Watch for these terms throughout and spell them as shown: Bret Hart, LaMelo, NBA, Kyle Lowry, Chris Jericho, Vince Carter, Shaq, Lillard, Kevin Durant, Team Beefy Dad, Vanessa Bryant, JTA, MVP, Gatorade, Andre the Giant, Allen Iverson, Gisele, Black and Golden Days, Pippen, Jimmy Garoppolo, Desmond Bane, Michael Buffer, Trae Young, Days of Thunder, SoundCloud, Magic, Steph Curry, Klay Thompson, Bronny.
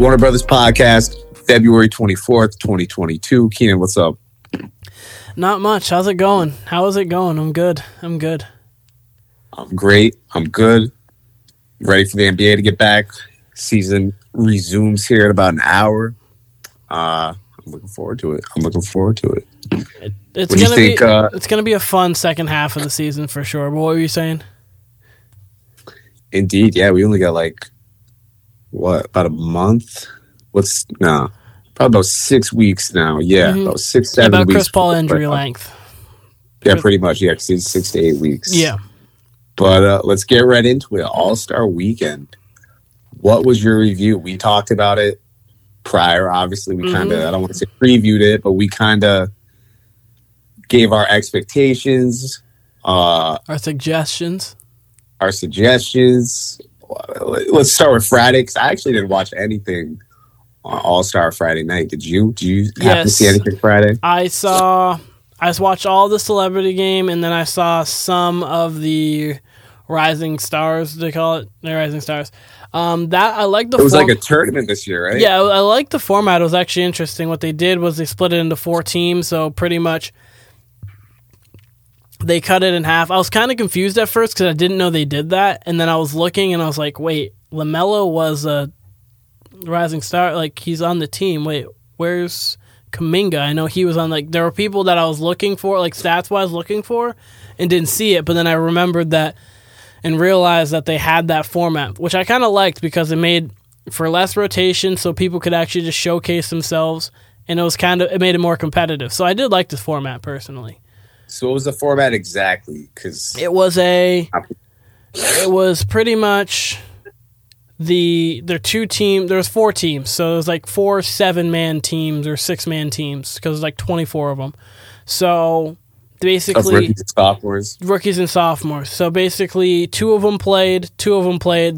Warner Brothers Podcast, February 24th, 2022. Keenan, what's up? Not much. How's it going? How is it going? I'm good. I'm great. I'm good. Ready for the NBA to get back. Season resumes here in about an hour. I'm looking forward to it. It's gonna be a fun second half of the season for sure. But what were you saying? Indeed, yeah. We only got about a month? Probably about 6 weeks now. Yeah, mm-hmm. About 6-7 about weeks. About Chris Paul injury length. Yeah, pretty much. Yeah, 6 to 8 weeks. Yeah. But let's get right into it. All-Star Weekend. What was your review? We talked about it prior. Obviously, we kind of, I don't want to say previewed it, but we kind of gave our expectations. Our suggestions. Let's start with Friday, because I actually didn't watch anything on All-Star Friday night. Did you? Do you happen to see anything Friday? I watched all the Celebrity Game, and then I saw some of the Rising Stars, they call it. They're Rising Stars. I like the format. It was like a tournament this year, right? Yeah, I like the format. It was actually interesting. What they did was they split it into 4 teams, so pretty much they cut it in half. I was kind of confused at first because I didn't know they did that, and then I was looking and I was like, wait, LaMelo was a Rising Star? Like, he's on the team. Wait, where's Kuminga? I know he was on, there were people that I was looking for, stats-wise looking for, and didn't see it, but then I remembered that and realized that they had that format, which I kind of liked because it made for less rotation so people could actually just showcase themselves, and it made it more competitive. So I did like this format personally. So what was the format exactly? Because it was pretty much their 2 teams. There was 4 teams, so it was 4 7-man teams or 6-man teams because there's 24 of them. So basically, rookies and sophomores. So basically, 2 of them played,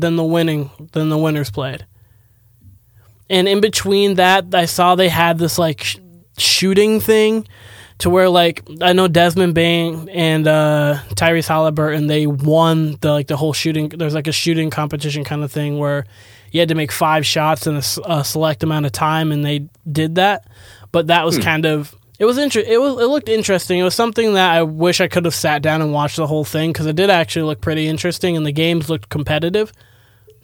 then the winners played. And in between that, I saw they had this shooting thing, to where I know Desmond Bane and Tyrese Halliburton, they won the whole shooting. There's a shooting competition kind of thing where you had to make 5 shots in a select amount of time, and they did that. But that was kind of. It looked interesting. It was something that I wish I could have sat down and watched the whole thing because it did actually look pretty interesting, and the games looked competitive.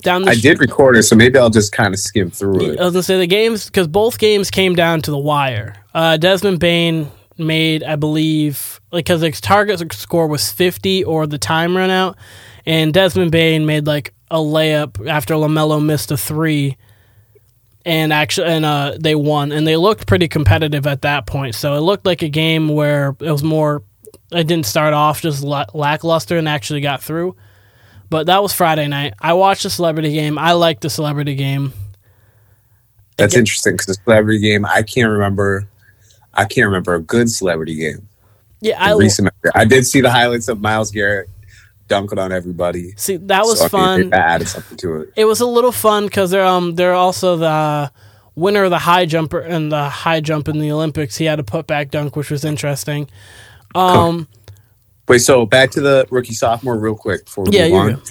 I did record it, so maybe I'll just kind of skim through it. I was gonna say the games because both games came down to the wire. Desmond Bane made, I believe, because his target score was 50 or the time ran out, and Desmond Bane made a layup after LaMelo missed a 3. And they won, and they looked pretty competitive at that point. So it looked like a game where it was more. It didn't start off just lackluster and actually got through. But that was Friday night. I watched the Celebrity Game. I liked the Celebrity Game. That's interesting because the Celebrity Game, I can't remember a good Celebrity Game. Yeah, I did see the highlights of Myles Garrett dunking on everybody. See, that was fun. Added something to it. It was a little fun because they're also the winner of the high jump in the Olympics. He had a putback dunk, which was interesting. Wait, so back to the rookie sophomore real quick before we move on.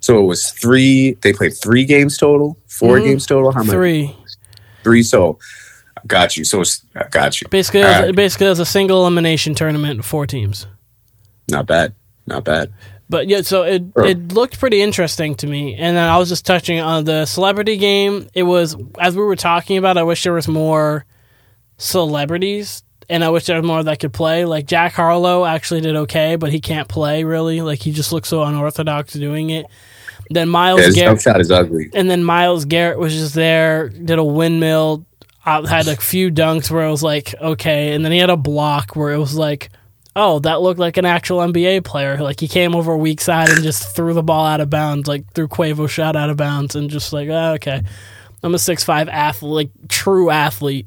So it was 3. They played 3 games total, 4 games total. How many? 3. So I got you. Basically, it was a single elimination tournament, 4 teams. Not bad. But yeah, so it looked pretty interesting to me. And then I was just touching on the Celebrity Game. It was, as we were talking about, I wish there was more celebrities, and I wish there was more that could play. Jack Harlow actually did okay, but he can't play really. He just looks so unorthodox doing it. Then Myles Garrett, his jump shot is ugly. And then Myles Garrett was just there, did a windmill, had a few dunks where it was okay, and then he had a block where it was oh, that looked like an actual NBA player. He came over weak side and just threw the ball out of bounds, threw Quavo's shot out of bounds, and just okay. I'm a 6'5" athlete, true athlete.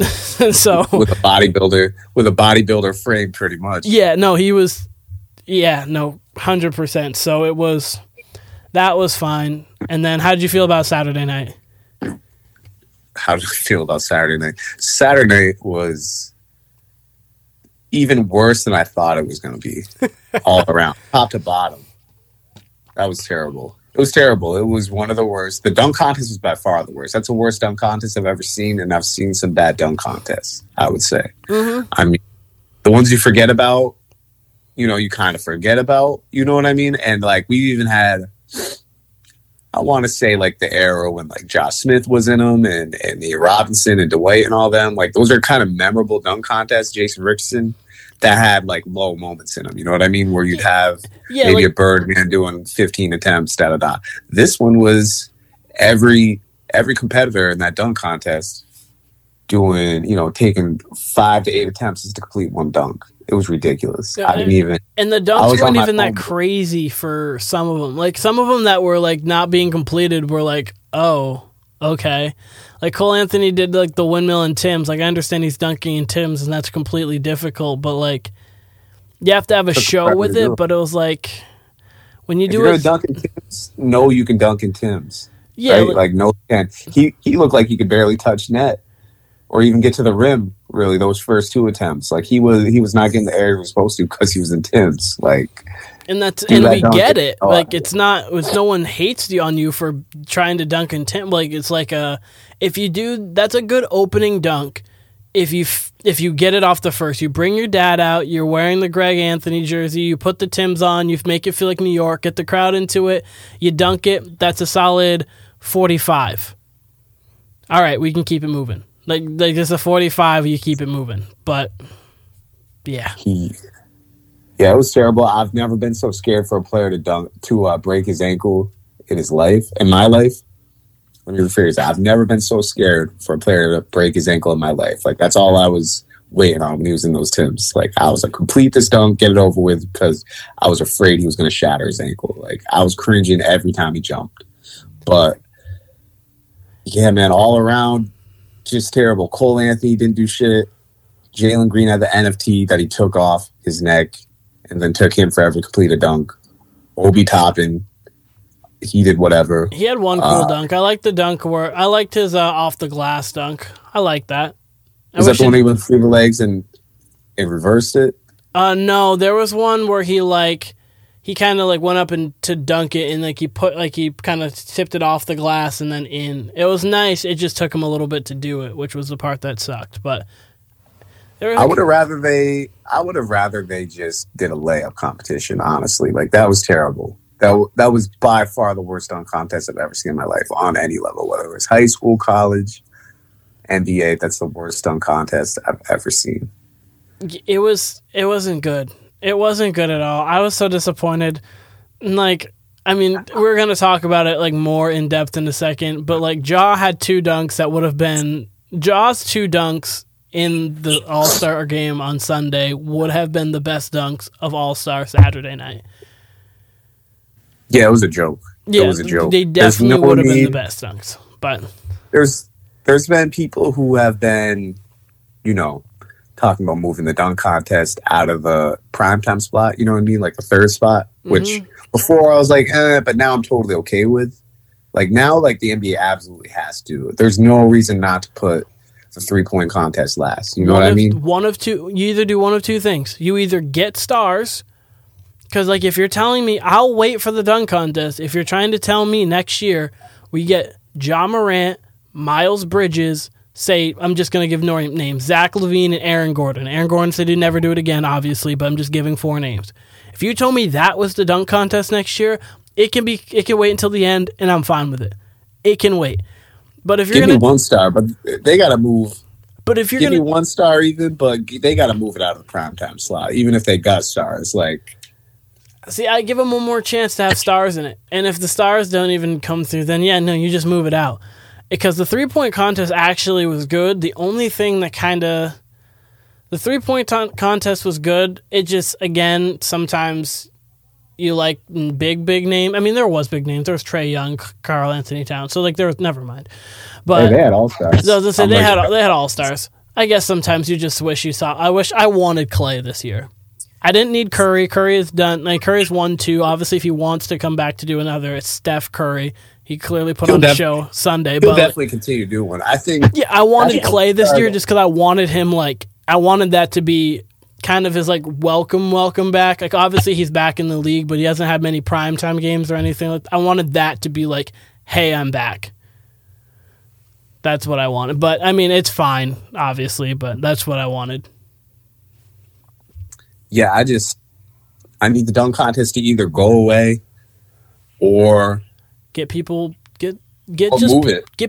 So with a bodybuilder frame, pretty much. Yeah, no, he was. Yeah, no, 100%. So it was. That was fine. And then, how did you feel about Saturday night? How did I feel about Saturday night? Saturday night was even worse than I thought it was going to be all around, top to bottom. That was terrible. It was terrible. It was one of the worst. The dunk contest was by far the worst. That's the worst dunk contest I've ever seen, and I've seen some bad dunk contests, I would say. Mm-hmm. I mean, the ones you forget about, you know, you kind of forget about, you know what I mean? And, like, we even had, I want to say, like, the era when, like, Josh Smith was in them and Nia Robinson and Dwight and all them. Like, those are kind of memorable dunk contests, Jason Richardson, that had, like, low moments in them, you know what I mean? Where you'd have maybe like, a Birdman doing 15 attempts, da-da-da. This one was every competitor in that dunk contest doing, you know, taking 5 to 8 attempts to complete one dunk. It was ridiculous. Yeah, and the dunks weren't even that crazy for some of them. Like, some of them that were, like, not being completed were like, oh, okay. Like, Cole Anthony did, like, the windmill in Tim's. Like, I understand he's dunking in Tim's, and that's completely difficult. But, like, you have to have a show with it. But it was like, when you do it, dunk in Tim's, no, you can dunk in Tim's. Yeah. Right? Like, no, you can. He looked like he could barely touch net or even get to the rim, really, those first 2 attempts. Like, he was not getting the air he was supposed to because he was in Tim's. Like, And we get it. Like, it's not, no one hates you on you for trying to dunk in Tim. Like, it's like if you do, that's a good opening dunk. If you get it off the first, you bring your dad out, you're wearing the Greg Anthony jersey, you put the Timbs on, you make it feel like New York, get the crowd into it, you dunk it, that's a solid 45. All right, we can keep it moving. Like it's a 45, you keep it moving. But, yeah. Yeah, it was terrible. I've never been so scared for a player to dunk, to break his ankle in his life, in my life. Let me rephrase that. I've never been so scared for a player to break his ankle in my life. Like, that's all I was waiting on when he was in those Tims. Like, I was like, complete this dunk, get it over with, because I was afraid he was going to shatter his ankle. Like, I was cringing every time he jumped. But, yeah, man, all around, just terrible. Cole Anthony didn't do shit. Jalen Green had the NFT that he took off his neck and then took him for every completed dunk. Obi Toppin, he did whatever. He had one cool dunk. I like the dunk where I liked his off the glass dunk. I like that. Was that the one he went through the legs and reversed it? No, there was one where he kind of like went up and to dunk it, and like he kind of tipped it off the glass and then in. It was nice. It just took him a little bit to do it, which was the part that sucked. But I would have rather they just did a layup competition. Honestly, like that was terrible. That was by far the worst dunk contest I've ever seen in my life on any level, whether it's high school, college, NBA. That's the worst dunk contest I've ever seen. It wasn't good. It wasn't good at all. I was so disappointed. Like, I mean, we're gonna talk about it like more in depth in a second, but like Ja had 2 dunks that would have been Ja's 2 dunks in the All-Star game on Sunday would have been the best dunks of All-Star Saturday night. Yeah, it was a joke. Yeah, it was a joke. They definitely would have been the best dunks. But there's been people who have been, you know, talking about moving the dunk contest out of the primetime spot, you know what I mean? Like the third spot, which before I was like, but now I'm totally okay with. Like now, like the NBA absolutely has to. There's no reason not to put the 3-point contest last. You know what I mean? One of two. You either do one of 2 things. You either get stars, because like if you're telling me, I'll wait for the dunk contest. If you're trying to tell me next year we get Ja Morant, Miles Bridges, say, I'm just going to give names, Zach LaVine and Aaron Gordon. Aaron Gordon said he'd never do it again, obviously, but I'm just giving 4 names. If you told me that was the dunk contest next year, it can wait until the end, and I'm fine with it. It can wait. But if you're give me 1 star, but they got to move. But if you're give me 1 star even, but they got to move it out of the primetime slot, even if they got stars. Like, see, I give them one more chance to have stars in it, and if the stars don't even come through, then yeah, no, you just move it out. Because the 3-point contest actually was good. The only thing that kind of... The 3-point contest was good. It just, again, sometimes you like big name. I mean, there was big names. There was Trae Young, Karl-Anthony Towns. So, like, there was... Never mind. But hey, they had all-stars. They had all-stars. I guess sometimes you just wish you saw... I wish I wanted Clay this year. I didn't need Curry. Curry is done. Like, Curry's 1-2. Obviously, if he wants to come back to do another, it's Steph Curry. He clearly put on the show Sunday. He'll definitely continue to do one. I think. Yeah, I wanted Clay this year just because I wanted him. Like, I wanted that to be kind of his like welcome back. Like obviously he's back in the league, but he hasn't had many primetime games or anything like that. I wanted that to be like, hey, I'm back. That's what I wanted. But I mean, it's fine, obviously, but that's what I wanted. Yeah, I need the dunk contest to either go away or get people get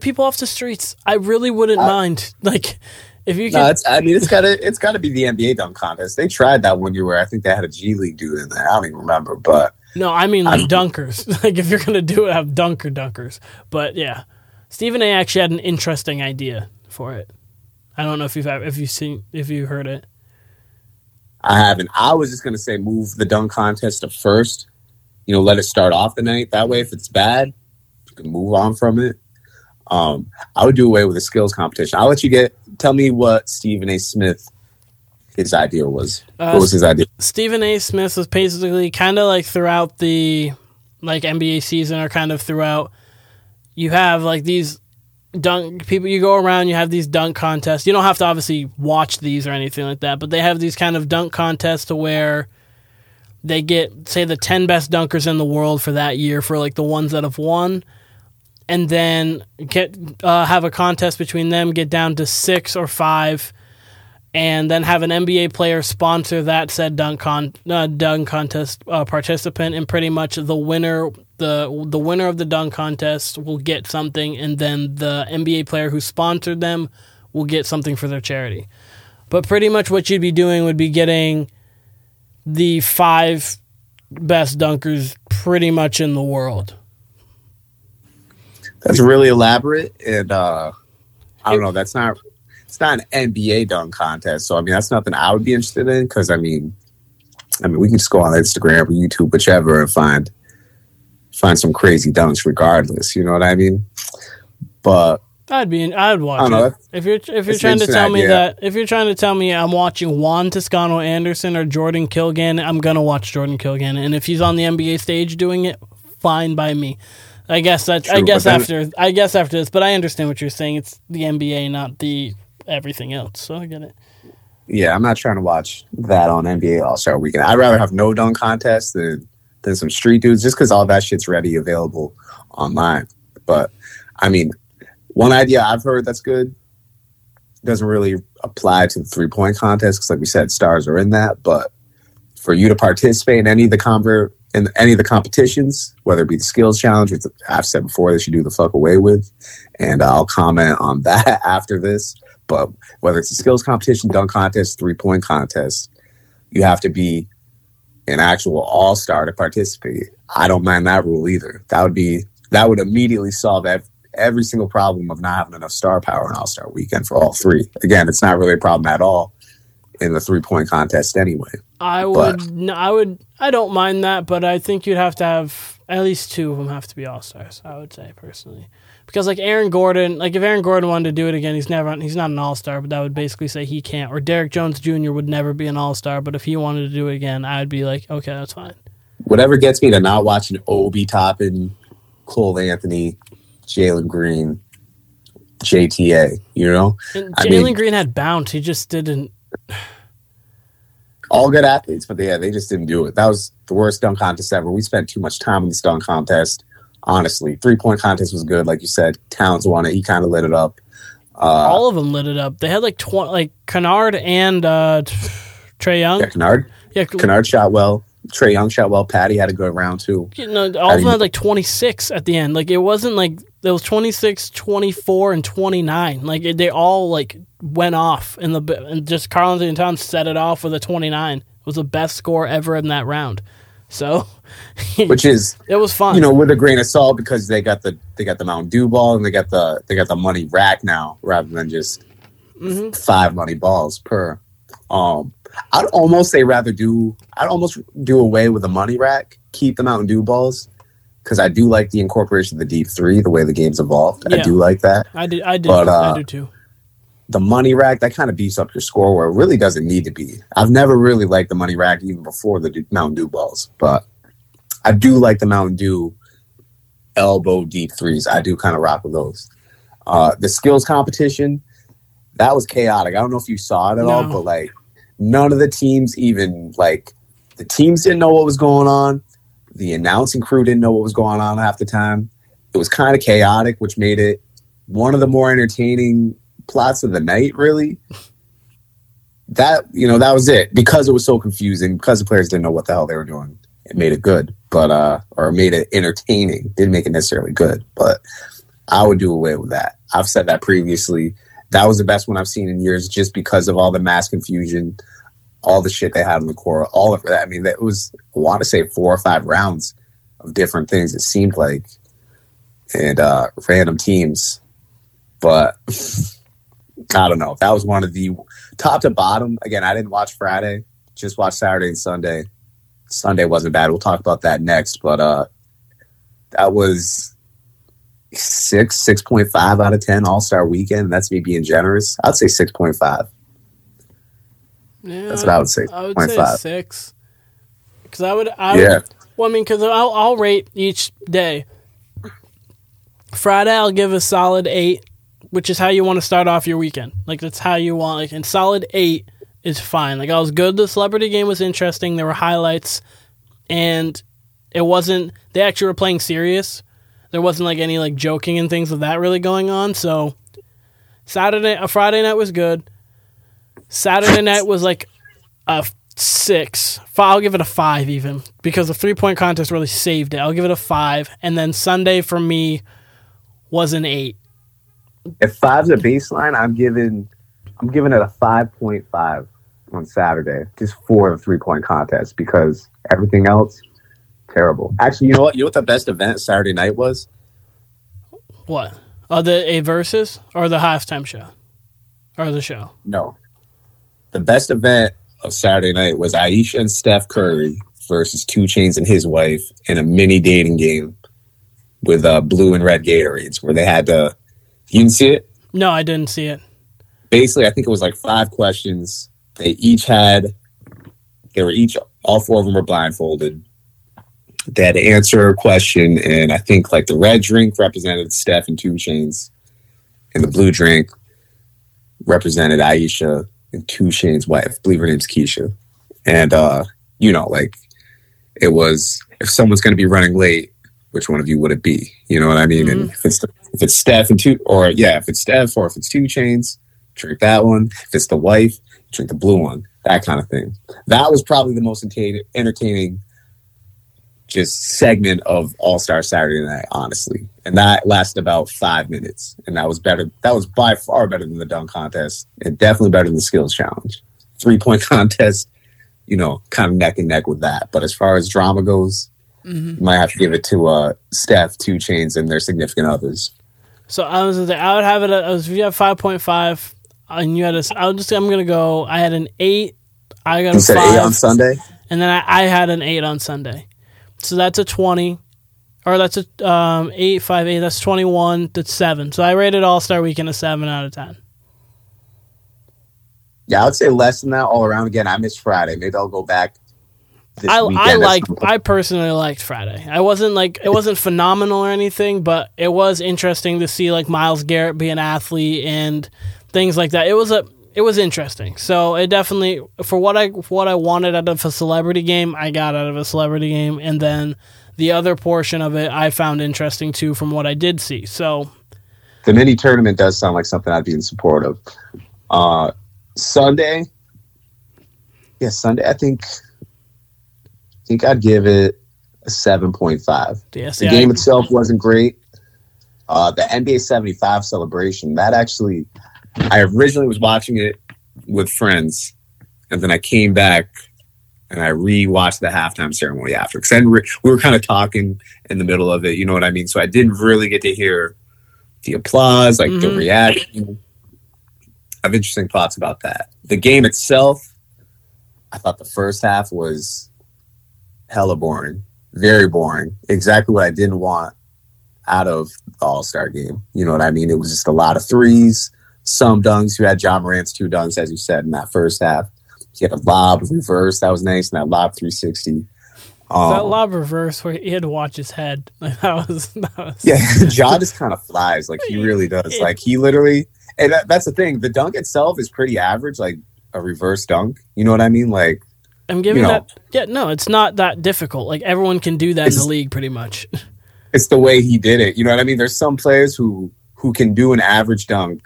people off the streets. I really wouldn't mind. Like if you can, it's gotta be the NBA dunk contest. They tried that one year where I think they had a G League dude in there. I don't even remember, but no, I mean like dunkers. Like if you're gonna do it, have dunkers. But yeah, Stephen A. actually had an interesting idea for it. I don't know if you heard it. I haven't. I was just gonna say move the dunk contest to first. You know, let it start off the night. That way, if it's bad, you can move on from it. I would do away with the skills competition. I'll let you tell me what Stephen A. Smith, his idea was. What was his idea? Stephen A. Smith was basically kind of like throughout the like NBA season or kind of throughout, you have like these dunk people, you go around, you have these dunk contests. You don't have to obviously watch these or anything like that, but they have these kind of dunk contests to where they get, say, the 10 best dunkers in the world for that year for, like, the ones that have won, and then have a contest between them, get down to 6 or 5, and then have an NBA player sponsor that said dunk contest participant, and pretty much the winner of the dunk contest will get something, and then the NBA player who sponsored them will get something for their charity. But pretty much what you'd be doing would be getting the 5 best dunkers pretty much in the world. That's really elaborate, and I don't know, it's not an NBA dunk contest, so I mean, that's nothing I would be interested in, because I mean, we can just go on Instagram or YouTube, whichever, and find some crazy dunks regardless, you know what I mean? But I'd watch it. If you're trying to tell me that, if you're trying to tell me I'm watching Juan Toscano Anderson or Jordan Kilgan, I'm gonna watch Jordan Kilgan, and if he's on the NBA stage doing it, fine by me. I guess that. True, I guess after this, but I understand what you're saying. It's the NBA, not the everything else. So I get it. Yeah, I'm not trying to watch that on NBA All-Star Weekend. I'd rather have no dunk contest than some street dudes, just because all that shit's ready available online. But I mean, one idea I've heard that's good doesn't really apply to the three-point contest because, like we said, stars are in that. But for you to participate in any of the competitions, whether it be the skills challenge, which I've said before that you do the fuck away with, and I'll comment on that after this. But whether it's the skills competition, dunk contest, three-point contest, you have to be an actual all-star to participate. I don't mind that rule either. That would immediately solve every single problem of not having enough star power in All-Star Weekend for all three. Again, it's not really a problem at all in the three-point contest anyway. I don't mind that, but I think you'd have to have at least 2 of them have to be All-Stars, I would say, personally. Because, like, Aaron Gordon, like, if Aaron Gordon wanted to do it again, he's not an All-Star, but that would basically say he can't. Or Derrick Jones Jr. would never be an All-Star, but if he wanted to do it again, I'd be like, okay, that's fine. Whatever gets me to not watching Obi Toppin, Cole Anthony, Jalen Green, JTA, you know? Jalen Green had bounce. He just didn't. All good athletes, but they just didn't do it. That was the worst dunk contest ever. We spent too much time in this dunk contest, honestly. Three-point contest was good. Like you said, Towns won it. He kind of lit it up. All of them lit it up. They had like Kennard and Trae Young. Yeah, Kennard. Yeah, Kennard shot well. Trae Young shot well. Patty had a good round, too. You know, all of them had, like, 26 at the end. Like, it wasn't, like, there was 26, 24, and 29. Like, they all, like, went off. And just Karl-Anthony Towns set it off with a 29. It was the best score ever in that round. So, which is, it was fun. You know, with a grain of salt, because they got the Mountain Dew ball, and they got the money rack now, rather than just 5 money balls per. I'd almost do away with the money rack, keep the Mountain Dew balls, because I do like the incorporation of the deep three, the way the game's evolved. Yeah. I do like that. I do too. The money rack, that kind of beefs up your score where it really doesn't need to be. I've never really liked the money rack even before the Mountain Dew balls, but I do like the Mountain Dew elbow deep threes. I do kind of rock with those. The skills competition, that was chaotic. I don't know if you saw it at all, but like None of the teams even, like, the teams didn't know what was going on. The announcing crew didn't know what was going on half the time. It was kind of chaotic, which made it one of the more entertaining plots of the night, really. That, you know, that was it. Because it was so confusing, because the players didn't know what the hell they were doing, it made it good, but or made it entertaining. Didn't make it necessarily good, but I would do away with that. I've said that previously. That was the best one I've seen in years, just because of all the mass confusion, all the shit they had in the core, all of that. I mean, that was, I want to say, 4 or 5 rounds of different things, it seemed like, and random teams. But I don't know. That was one of the top to bottom. Again, I didn't watch Friday, just watched Saturday and Sunday. Sunday wasn't bad. We'll talk about that next. But that was 6.5 out of 10 All-Star Weekend. That's me being generous. I'd say 6.5. Yeah, that's what I would say. I would say 6. Because I'll rate each day. Friday, I'll give a solid 8, which is how you want to start off your weekend. Like, that's how you want. Like, and solid 8 is fine. Like, I was good. The celebrity game was interesting. There were highlights, and it wasn't. They actually were playing serious. There wasn't like any like joking and things of that really going on. So Friday night was good. Saturday night was like a 6. I'll give it a 5 even, because the 3-point contest really saved it. I'll give it a 5, and then Sunday for me was an 8. If 5's a baseline, I'm giving it a 5.5 on Saturday, just for the 3-point contest, because everything else terrible. Actually, you know what? You know what the best event Saturday night was? What? The versus or the halftime show or the show? No. The best event of Saturday night was Aisha and Steph Curry versus 2 Chainz and his wife in a mini dating game with blue and red Gatorades, where they had to. You didn't see it? No, I didn't see it. Basically, I think it was like 5 questions. All 4 of them were blindfolded. They had to answer a question, and I think like the red drink represented Steph and 2 Chainz, and the blue drink represented Aisha and 2 Chainz's wife. I believe her name's Keisha. And, you know, like, it was, if someone's going to be running late, which one of you would it be? You know what I mean? Mm-hmm. And if it's Steph and 2, or yeah, if it's Steph or if it's 2 Chainz, drink that one. If it's the wife, drink the blue one. That kind of thing. That was probably the most entertaining just segment of All-Star Saturday night, honestly. And that lasted about 5 minutes. And that was better. That was by far better than the dunk contest, and definitely better than the skills challenge. 3-point contest, you know, kind of neck and neck with that. But as far as drama goes, mm-hmm. You might have to give it to Steph, 2 Chainz, and their significant others. So I would have it. If you have 5.5, and you had I'm gonna go. I had an 8. I got. You said 5, 8 on Sunday, and then I had an 8 on Sunday. So that's a 20, or that's a 8, 5, 8. That's 21. That's 7. So I rated All-Star Weekend a 7 out of 10. Yeah, I would say less than that all around. Again, I missed Friday. Maybe I'll go back. I personally liked Friday. I wasn't like, it wasn't phenomenal or anything, but it was interesting to see like Myles Garrett be an athlete and things like that. It was interesting. So it definitely, for what I wanted out of a celebrity game, I got out of a celebrity game, and then the other portion of it I found interesting too from what I did see. So the mini tournament does sound like something I'd be in support of. Sunday. Yeah, Sunday, I think I'd give it a 7.5. Yes, the game itself wasn't great. The NBA 75 celebration, I originally was watching it with friends, and then I came back and I rewatched the halftime ceremony after, because we were kind of talking in the middle of it. You know what I mean? So I didn't really get to hear the applause, like the reaction. I have interesting thoughts about that. The game itself, I thought the first half was hella boring, very boring. Exactly what I didn't want out of the All-Star game. You know what I mean? It was just a lot of threes, some dunks. You had Ja Morant's 2 dunks, as you said, in that first half. He had a lob reverse. That was nice. And that lob 360. That lob reverse where he had to watch his head. That was yeah, Ja just kind of flies. Like, he really does. Like, he literally... And that's the thing. The dunk itself is pretty average. Like, a reverse dunk. You know what I mean? Like, I'm giving that. Yeah, no, it's not that difficult. Like, everyone can do that in the league pretty much. It's the way he did it. You know what I mean? There's some players who can do an average dunk,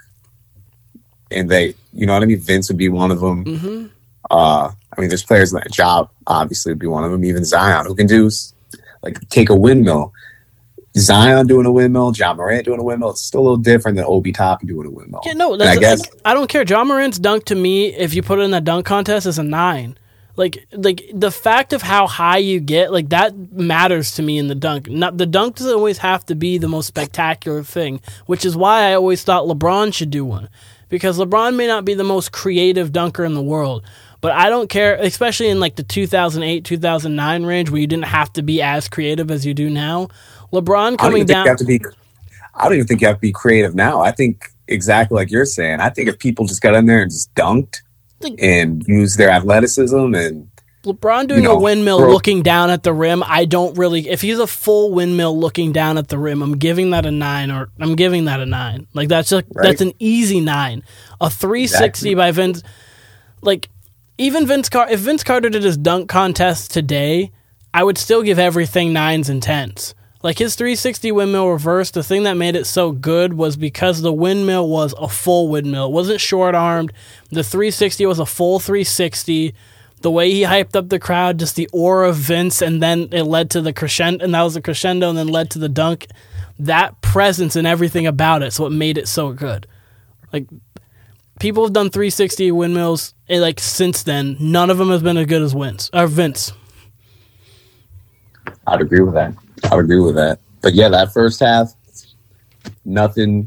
and they, you know what I mean? Vince would be one of them. Mm-hmm. I mean, there's players like Ja, obviously, would be one of them. Even Zion, who can do, like, take a windmill. Zion doing a windmill, Ja Morant doing a windmill. It's still a little different than Obi Toppin doing a windmill. Yeah, no, that's, I guess, like, I don't care. Ja Morant's dunk, to me, if you put it in a dunk contest, is a 9. Like the fact of how high you get, like, that matters to me in the dunk. Not, the dunk doesn't always have to be the most spectacular thing, which is why I always thought LeBron should do one. Because LeBron may not be the most creative dunker in the world, but I don't care, especially in, like, the 2008, 2009 range where you didn't have to be as creative as you do now. LeBron coming down. I don't even think you have to be creative now. I think exactly like you're saying. I think if people just got in there and just dunked and used their athleticism and LeBron doing a windmill looking down at the rim, I don't really. If he's a full windmill looking down at the rim, I'm giving that a 9, or I'm giving that a 9. Like, that's just, right? That's an easy 9. A 360 by Vince. Like, even Vince Carter. If Vince Carter did his dunk contest today, I would still give everything 9s and 10s. Like, his 360 windmill reverse, the thing that made it so good was because the windmill was a full windmill. It wasn't short-armed. The 360 was a full 360. The way he hyped up the crowd, just the aura of Vince, and then it led to the crescendo, and that was the crescendo, and then led to the dunk. That presence and everything about it, so it made it so good. Like, people have done 360 windmills, and, like, since then, none of them has been as good as Vince. I'd agree with that. But yeah, that first half, nothing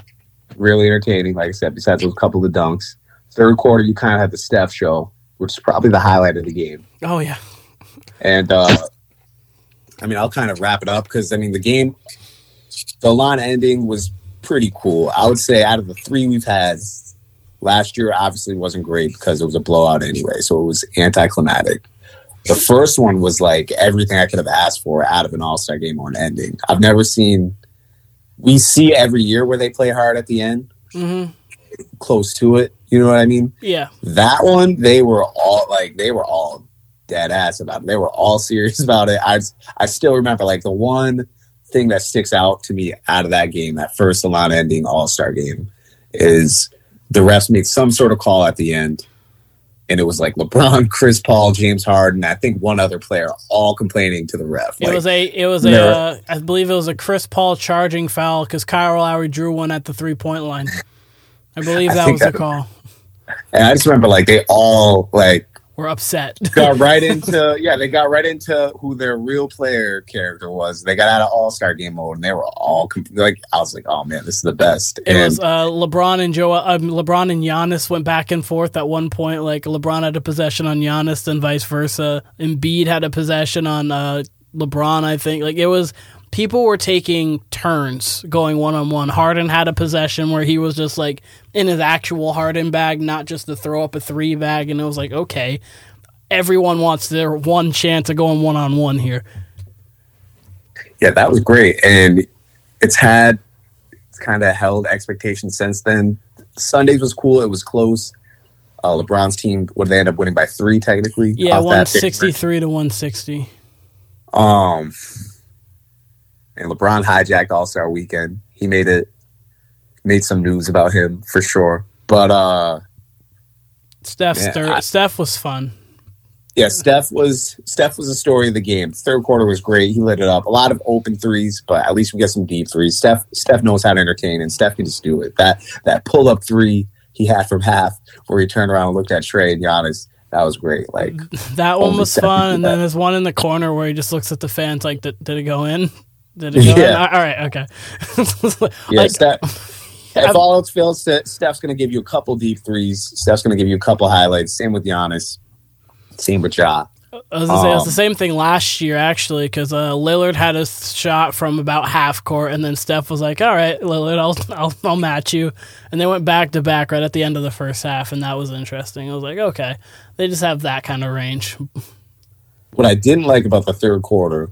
really entertaining, like I said, besides those couple of dunks. Third quarter, you kind of had the Steph show, which is probably the highlight of the game. Oh, yeah. And, I mean, I'll kind of wrap it up because, I mean, the game, the line ending was pretty cool. I would say out of the three we've had, last year obviously wasn't great because it was a blowout anyway, so it was anticlimactic. The first one was, like, everything I could have asked for out of an All-Star game or an ending. I've never seen – we see every year where they play hard at the end, mm-hmm. close to it. You know what I mean? Yeah. That one, they were all, like, they were all dead-ass about it. They were all serious about it. I still remember, like, the one thing that sticks out to me out of that game, that first Alana ending All-Star game, is the refs made some sort of call at the end. And it was like LeBron, Chris Paul, James Harden, I think one other player, all complaining to the ref. It was I believe it was a Chris Paul charging foul because Kyle Lowry drew one at the 3-point line. I believe that was the call. And I just remember, like, they all, like, were upset. They got right into who their real player character was. They got out of All-Star game mode, and they were all like, I was like, oh man, this is the best. It was LeBron and Giannis went back and forth at one point. Like, LeBron had a possession on Giannis, and vice versa. Embiid had a possession on LeBron, I think. Like, it was, people were taking turns going one-on-one. Harden had a possession where he was just, like, in his actual Harden bag, not just the throw-up-a-three bag, and it was like, okay, everyone wants their one chance of going one-on-one here. Yeah, that was great, and it's kind of held expectations since then. Sundays was cool. It was close. LeBron's team, what did they end up winning by 3, technically? Yeah, 163 to 160. And LeBron hijacked All-Star Weekend. He made some news about him for sure. But Steph was fun. Yeah, Steph was the story of the game. Third quarter was great. He lit it up. A lot of open threes, but at least we get some deep threes. Steph knows how to entertain, and Steph can just do it. That pull up 3 he had from half, where he turned around and looked at Trae and Giannis. That was great. Like, that one was fun, and then there's one in the corner where he just looks at the fans like, "Did it go in?" Yeah. All right. Okay. If all else fails, Steph's going to give you a couple deep threes. Steph's going to give you a couple highlights. Same with Giannis. Same with Ja. I was going to say, it was the same thing last year, actually, because Lillard had a shot from about half court, and then Steph was like, "All right, Lillard, I'll match you." And they went back to back right at the end of the first half, and that was interesting. I was like, okay, they just have that kind of range. What I didn't like about the third quarter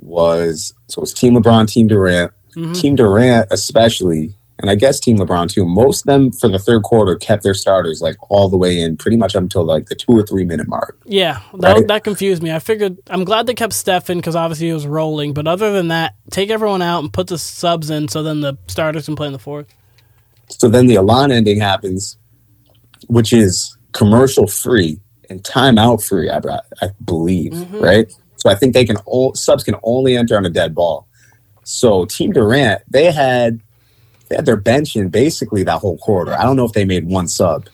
was, so it was Team LeBron, Team Durant. Mm-hmm. Team Durant especially, and I guess Team LeBron too, most of them for the third quarter kept their starters like all the way in, pretty much up until like the 2 or 3 minute mark. Yeah, that confused me. I figured, I'm glad they kept Steph in because obviously he was rolling, but other than that, take everyone out and put the subs in so then the starters can play in the fourth. So then the Elan ending happens, which is commercial free and timeout free, I believe, mm-hmm. right? So I think they can subs can only enter on a dead ball. So Team Durant, they had their bench in basically that whole quarter. I don't know if they made one sub.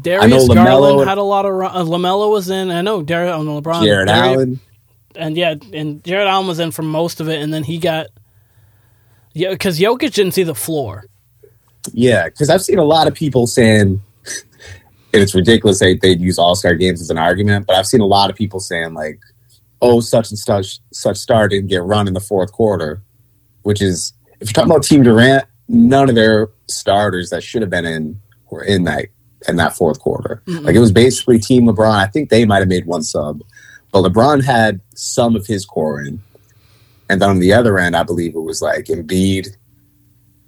Darius Garland had a lot of LaMelo was in. I know Darius on LeBron. Jared Allen. And Jared Allen was in for most of it, and then he got because Jokic didn't see the floor. Yeah, because I've seen a lot of people saying it's ridiculous they'd use All-Star games as an argument, but I've seen a lot of people saying like, oh, such and such star didn't get run in the fourth quarter, which is, if you're talking about Team Durant, none of their starters that should have been in were in that fourth quarter. Mm-hmm. Like, it was basically Team LeBron. I think they might have made one sub, but LeBron had some of his core in. And then on the other end, I believe it was like Embiid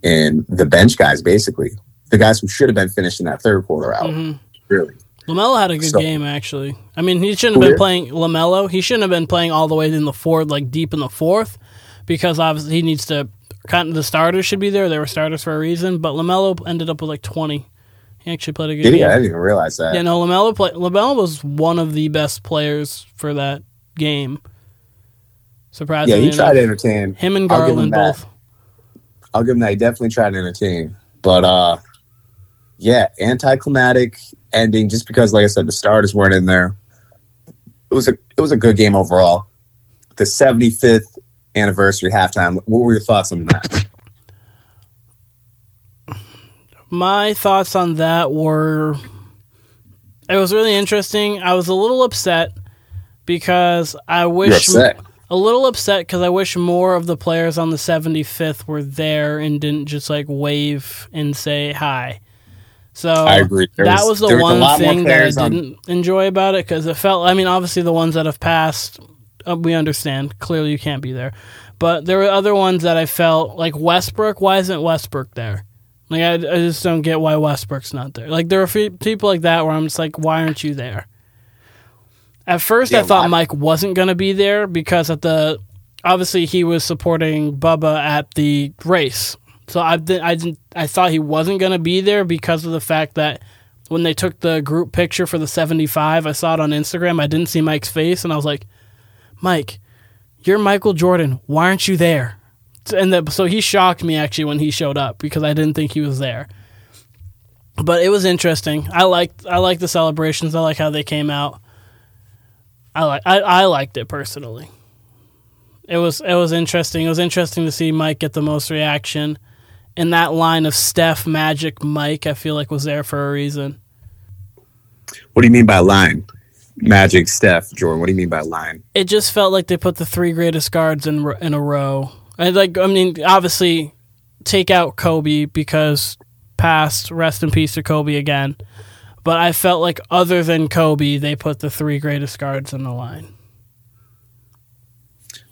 and the bench guys, basically. The guys who should have been finishing that third quarter out, mm-hmm. really. LaMelo had a good game, actually. I mean, he shouldn't have been playing LaMelo. He shouldn't have been playing all the way in the fourth, like deep in the fourth, because obviously he needs to. The starters should be there. They were starters for a reason, but LaMelo ended up with like 20. He actually played a good game. I didn't even realize that. Yeah, no, LaMelo was one of the best players for that game. Surprisingly, yeah, he tried to entertain. Him and Garland both. I'll give him that. He definitely tried to entertain, but yeah, anticlimactic ending just because, like I said, the starters weren't in there. It was a good game overall. The 75th anniversary halftime. What were your thoughts on that? My thoughts on that were, it was really interesting. I was a little upset because I wish... You're upset. A little upset because I wish more of the players on the 75th were there and didn't just like wave and say hi. So I agree. That was the one thing that I didn't enjoy about it because it felt, I mean, obviously the ones that have passed, we understand. Clearly you can't be there. But there were other ones that I felt like Westbrook, why isn't Westbrook there? Like, I just don't get why Westbrook's not there. Like, there are a few people like that where I'm just like, why aren't you there? At first, I thought Mike wasn't going to be there because obviously he was supporting Bubba at the race. So I thought he wasn't going to be there because of the fact that when they took the group picture for the 75, I saw it on Instagram. I didn't see Mike's face, and I was like, Mike, you're Michael Jordan. Why aren't you there? And so he shocked me, actually, when he showed up because I didn't think he was there. But it was interesting. I liked the celebrations. I like how they came out. I liked it personally. It was interesting. It was interesting to see Mike get the most reaction. And that line of Steph, Magic, Mike, I feel like was there for a reason. What do you mean by line? Magic, Steph, Jordan. What do you mean by line? It just felt like they put the three greatest guards in a row. Obviously, take out Kobe because past, rest in peace to Kobe again. But I felt like other than Kobe, they put the three greatest guards in the line.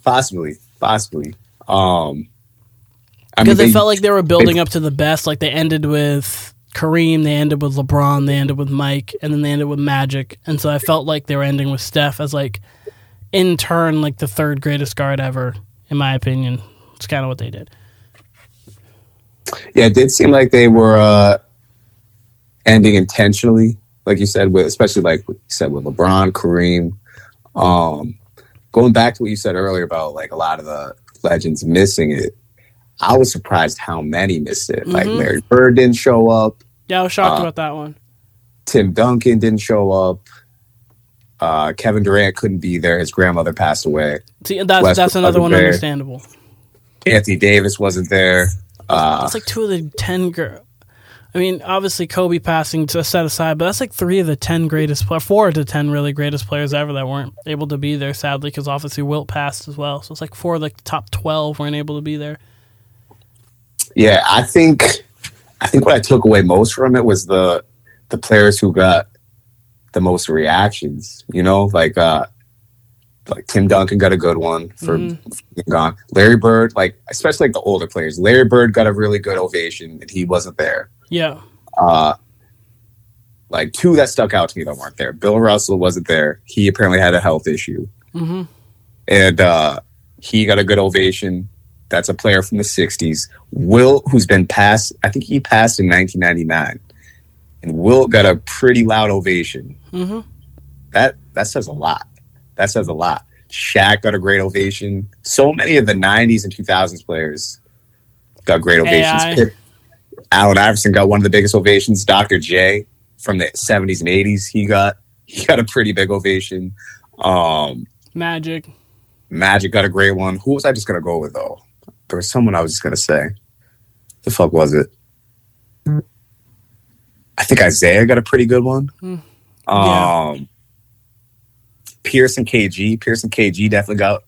Possibly. Because it felt like they were building up to the best. Like, they ended with Kareem, they ended with LeBron, they ended with Mike, and then they ended with Magic. And so I felt like they were ending with Steph as, like, in turn, like the third greatest guard ever, in my opinion. It's kind of what they did. Yeah, it did seem like they were ending intentionally, like you said, with LeBron, Kareem. Going back to what you said earlier about, like, a lot of the legends missing it, I was surprised how many missed it. Mm-hmm. Like, Larry Bird didn't show up. Yeah, I was shocked about that one. Tim Duncan didn't show up. Kevin Durant couldn't be there. His grandmother passed away. See, that's another one there. Understandable. Anthony Davis wasn't there. That's like two of the 10 girls. I mean, obviously Kobe passing to set aside, but that's like four of the 10 really greatest players ever that weren't able to be there, sadly, because obviously Wilt passed as well. So it's like four of the top 12 weren't able to be there. Yeah, I think what I took away most from it was the players who got the most reactions. You know, like Like Tim Duncan got a good one for gone. Larry Bird, like especially like the older players, Larry Bird got a really good ovation and he wasn't there. Yeah. Like two that stuck out to me that weren't there. Bill Russell wasn't there. He apparently had a health issue. Mm-hmm. And he got a good ovation. That's a player from the 60s. Wilt, who's been passed, I think he passed in 1999. And Wilt got a pretty loud ovation. Mm-hmm. That says a lot. That says a lot. Shaq got a great ovation. So many of the 90s and 2000s players got great ovations. Allen Iverson got one of the biggest ovations. Dr. J from the 70s and 80s, he got a pretty big ovation. Magic got a great one. Who was I just going to go with, though? There was someone I was just going to say. The fuck was it? I think Isaiah got a pretty good one. Yeah. Pierce and KG definitely got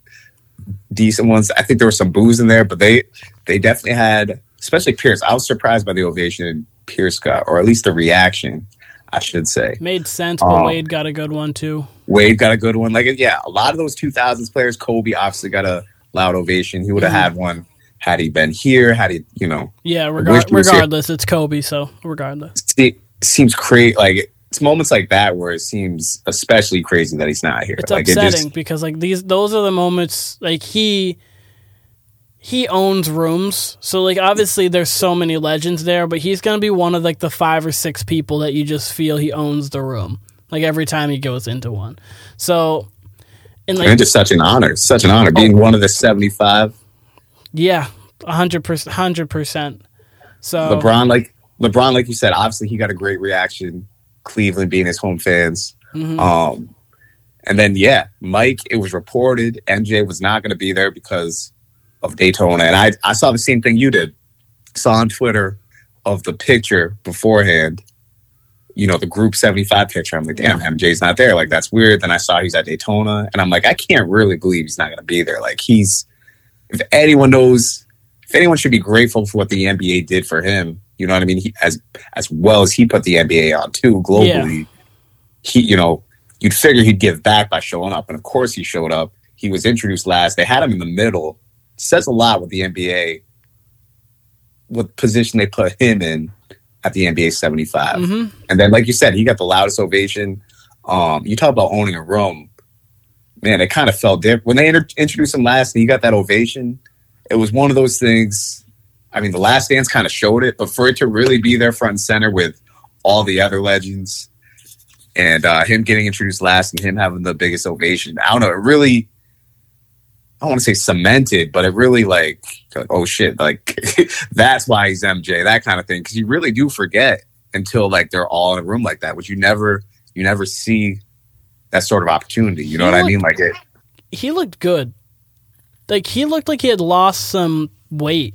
decent ones. I think there was some boos in there, but they definitely had, especially Pierce. I was surprised by the ovation Pierce got, or at least the reaction, I should say. Made sense, but Wade got a good one too. Wade got a good one. Like, yeah, a lot of those 2000s players. Kobe obviously got a loud ovation. He would have had one had he been here. Had he, you know. Yeah, regardless, it's Kobe, so regardless. It seems crazy, like. It's moments like that where it seems especially crazy that he's not here. It's like, upsetting because like those are the moments like he owns rooms. So like obviously there's so many legends there, but he's gonna be one of like the 5 or 6 people that you just feel he owns the room. Like every time he goes into one. So and just such an honor. Such an honor being one of the 75. Yeah, 100%. So LeBron, like you said, obviously he got a great reaction. Cleveland being his home fans. Mm-hmm. And then, yeah, Mike, it was reported MJ was not going to be there because of Daytona. And I saw the same thing you did. Saw on Twitter of the picture beforehand, you know, the group 75 picture. I'm like, damn, MJ's not there. Like, that's weird. Then I saw he's at Daytona. And I'm like, I can't really believe he's not going to be there. Like, if anyone should be grateful for what the NBA did for him, you know what I mean? He, as well as he put the NBA on too globally, he, you know, you'd figure he'd give back by showing up, and of course he showed up. He was introduced last. They had him in the middle. It says a lot with the NBA, what position they put him in at the NBA 75. Mm-hmm. And then, like you said, he got the loudest ovation. You talk about owning a room, man. It kind of felt different when they introduced him last, and he got that ovation. It was one of those things. I mean, The Last Dance kind of showed it, but for it to really be there front and center with all the other legends and him getting introduced last and him having the biggest ovation, I don't know, it really, I don't want to say cemented, but it really like oh shit, like that's why he's MJ, that kind of thing. Because you really do forget until like they're all in a room like that, which you never see that sort of opportunity. You know what I mean? Like it. He looked good. Like he looked like he had lost some weight.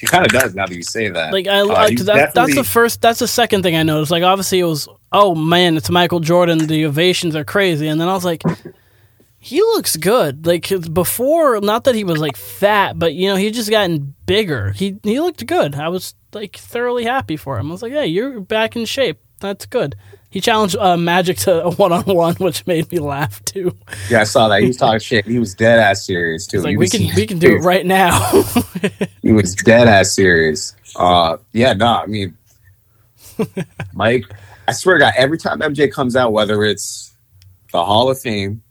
He kind of does now that you say that. Like that's the second thing I noticed. Like obviously it was, oh man, it's Michael Jordan. The ovations are crazy. And then I was like, he looks good. Like before, not that he was like fat, but you know he just gotten bigger. He looked good. I was like thoroughly happy for him. I was like, hey, you're back in shape. That's good. He challenged Magic to a 1-on-1, which made me laugh too. Yeah, I saw that. He was talking shit. He was dead ass serious too. Like, we can do it right now. He was dead ass serious. I mean, Mike, I swear to God, every time MJ comes out, whether it's the Hall of Fame,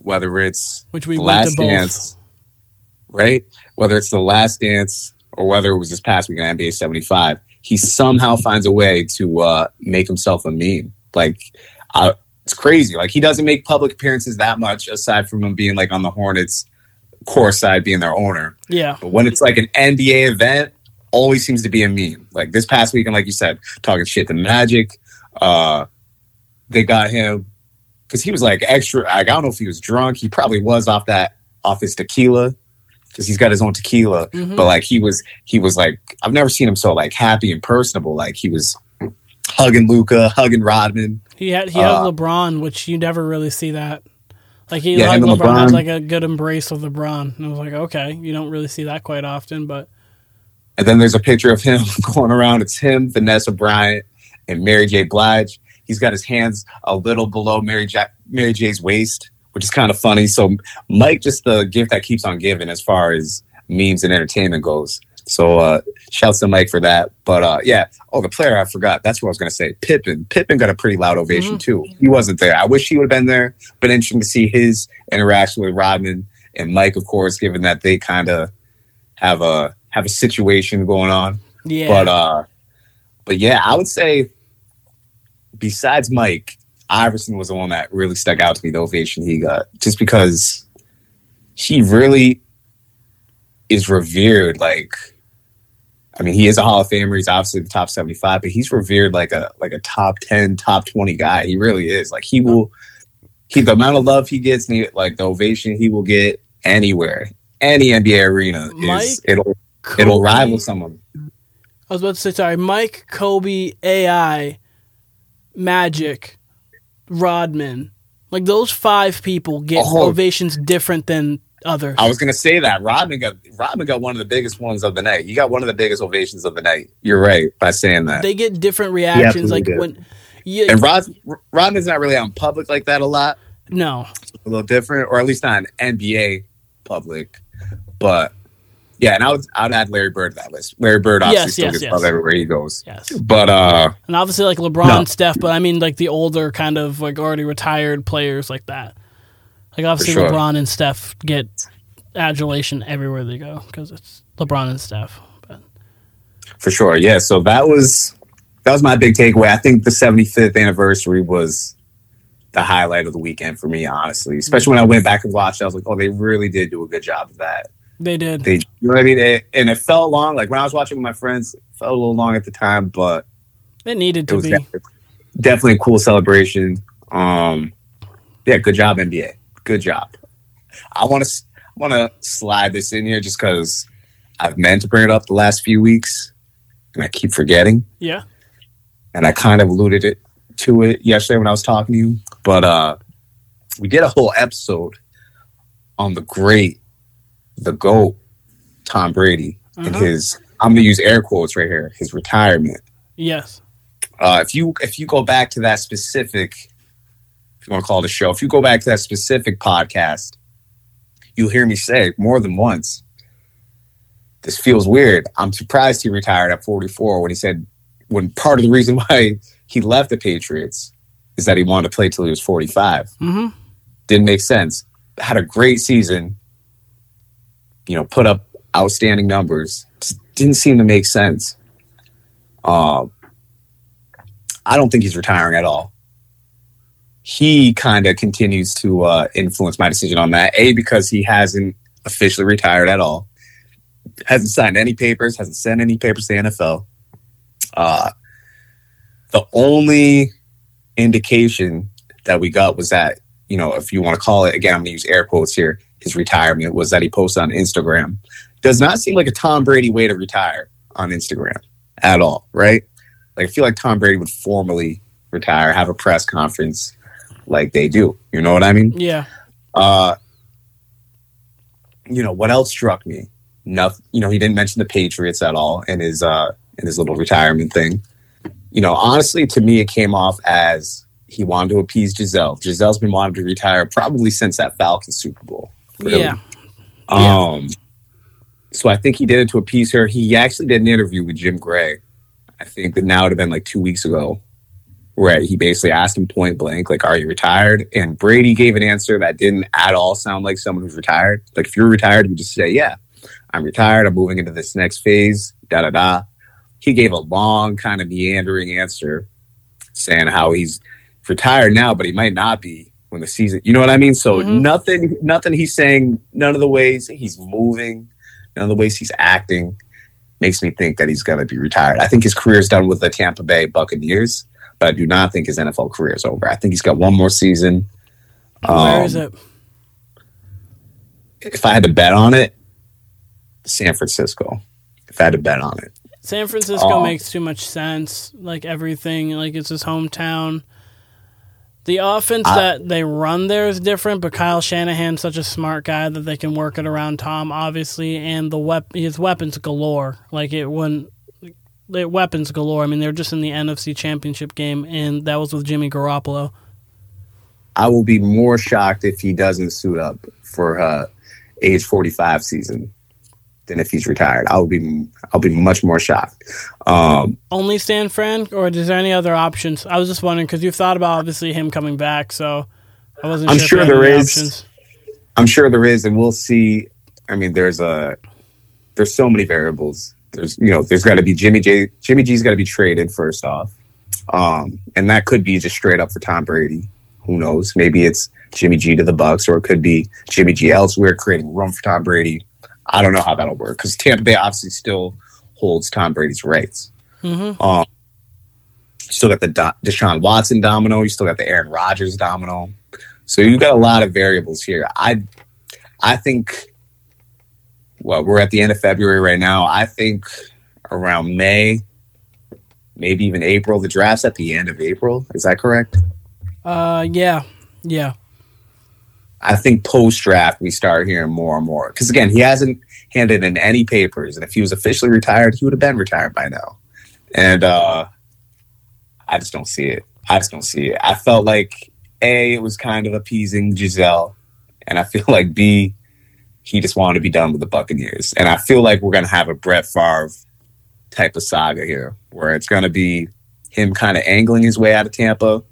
whether it's the Last Dance, right? Whether it's the Last Dance or whether it was this past week on NBA 75, he somehow finds a way to make himself a meme. Like, it's crazy. Like, he doesn't make public appearances that much, aside from him being, like, on the Hornets' core side, being their owner. Yeah. But when it's, like, an NBA event, always seems to be a meme. Like, this past weekend, like you said, talking shit to Magic. They got him, because he was, like, extra. Like, I don't know if he was drunk. He probably was off his tequila, because he's got his own tequila. Mm-hmm. But, like, he was, like, I've never seen him so, like, happy and personable. Like, he was hugging Luka, hugging Rodman. He had LeBron, which you never really see that. Like he LeBron had like a good embrace of LeBron. And I was like, okay, you don't really see that quite often, but. And then there's a picture of him going around. It's him, Vanessa Bryant, and Mary J. Blige. He's got his hands a little below Mary J's waist, which is kind of funny. So Mike, just the gift that keeps on giving as far as memes and entertainment goes. So shouts to Mike for that. But yeah. Oh, the player I forgot. That's what I was going to say. Pippen. Pippen got a pretty loud ovation too. He wasn't there. I wish he would have been there. But interesting to see his interaction with Rodman and Mike, of course, given that they kind of have a situation going on. Yeah. But yeah, I would say besides Mike, Iverson was the one that really stuck out to me, the ovation he got, just because he really is revered. Like, I mean, he is a Hall of Famer. He's obviously the top 75, but he's revered like a top 10, top 20 guy. He really is. Like, the amount of love he gets, and the ovation he will get anywhere, any NBA arena, it'll rival someone. I was about to say, sorry, Mike, Kobe, AI, Magic, Rodman. Like, those five people get ovations different than others. I was going to say that. Rodman got one of the biggest ones of the night. He got one of the biggest ovations of the night. You're right by saying that. They get different reactions. Like and Rodman's not really out in public like that a lot. No. It's a little different, or at least not in NBA public. But yeah, and I would add Larry Bird to that list. Larry Bird obviously still gets love everywhere he goes. Yes. But and obviously like LeBron and Steph, but I mean like the older kind of like already retired players like that. Like obviously LeBron and Steph get adulation everywhere they go because it's LeBron and Steph. But for sure, yeah. So that was my big takeaway. I think the 75th anniversary was the highlight of the weekend for me, honestly. Especially when I went back and watched, I was like, oh, they really did do a good job of that. They did. You know what I mean? And it felt long. Like when I was watching with my friends, it felt a little long at the time, but it needed to be. Definitely a cool celebration. Yeah, good job, NBA. Good job. I want to slide this in here just because I've meant to bring it up the last few weeks, and I keep forgetting. Yeah. And I kind of alluded to it yesterday when I was talking to you, but we did a whole episode on the GOAT, Tom Brady, and his, I'm going to use air quotes right here, his retirement. Yes. If you go back to that specific, if you want to call it a show, if you go back to that specific podcast, you'll hear me say more than once, this feels weird. I'm surprised he retired at 44 when he said, when part of the reason why he left the Patriots is that he wanted to play till he was 45. Mm-hmm. Didn't make sense. Had a great season. You know, put up outstanding numbers. Just didn't seem to make sense. I don't think he's retiring at all. He kind of continues to influence my decision on that. A, because he hasn't officially retired at all. Hasn't signed any papers. Hasn't sent any papers to the NFL. The only indication that we got was that, you know, if you want to call it, again, I'm going to use air quotes here, his retirement was that he posted on Instagram. Does not seem like a Tom Brady way to retire on Instagram at all, right? Like, I feel like Tom Brady would formally retire, have a press conference like they do. You know what I mean? Yeah. You know, what else struck me? Nothing. You know, he didn't mention the Patriots at all in his little retirement thing. You know, honestly, to me, it came off as he wanted to appease Gisele. Giselle's been wanting to retire probably since that Falcons Super Bowl. Really. Yeah. So I think he did it to appease her. He actually did an interview with Jim Gray. I think that now it would have been like 2 weeks ago, where he basically asked him point blank, like, are you retired? And Brady gave an answer that didn't at all sound like someone who's retired. Like, if you're retired, you just say, yeah, I'm retired. I'm moving into this next phase, da-da-da. He gave a long kind of meandering answer saying how he's retired now, but he might not be when the season, you know what I mean? So nothing he's saying, none of the ways he's moving, none of the ways he's acting makes me think that he's going to be retired. I think his career is done with the Tampa Bay Buccaneers, but I do not think his NFL career is over. I think he's got one more season. Where is it? If I had to bet on it, San Francisco. If I had to bet on it. San Francisco makes too much sense. Like, everything, like, it's his hometown. The offense that they run there is different, but Kyle Shanahan's such a smart guy that they can work it around Tom, obviously, and his weapons galore. Like, weapons galore. I mean, they were just in the NFC Championship game, and that was with Jimmy Garoppolo. I will be more shocked if he doesn't suit up for age 45 season than if he's retired. I'll be much more shocked. Only Stan Fran, or is there any other options? I was just wondering because you've thought about obviously him coming back, so I wasn't. I'm sure there is, and we'll see. I mean, there's so many variables. There's got to be Jimmy G. Jimmy G's got to be traded first off, and that could be just straight up for Tom Brady. Who knows? Maybe it's Jimmy G to the Bucks, or it could be Jimmy G elsewhere, creating room for Tom Brady. I don't know how that'll work because Tampa Bay obviously still holds Tom Brady's rights. Mm-hmm. Still got the Deshaun Watson domino. You still got the Aaron Rodgers domino. So you've got a lot of variables here. I think. Well, we're at the end of February right now. I think around May, maybe even April. The draft's at the end of April. Is that correct? Yeah. I think post-draft we start hearing more and more. Because, again, he hasn't handed in any papers. And if he was officially retired, he would have been retired by now. And I just don't see it. I felt like, A, it was kind of appeasing Gisele. And I feel like, B, he just wanted to be done with the Buccaneers. And I feel like we're going to have a Brett Favre type of saga here, where it's going to be him kind of angling his way out of Tampa.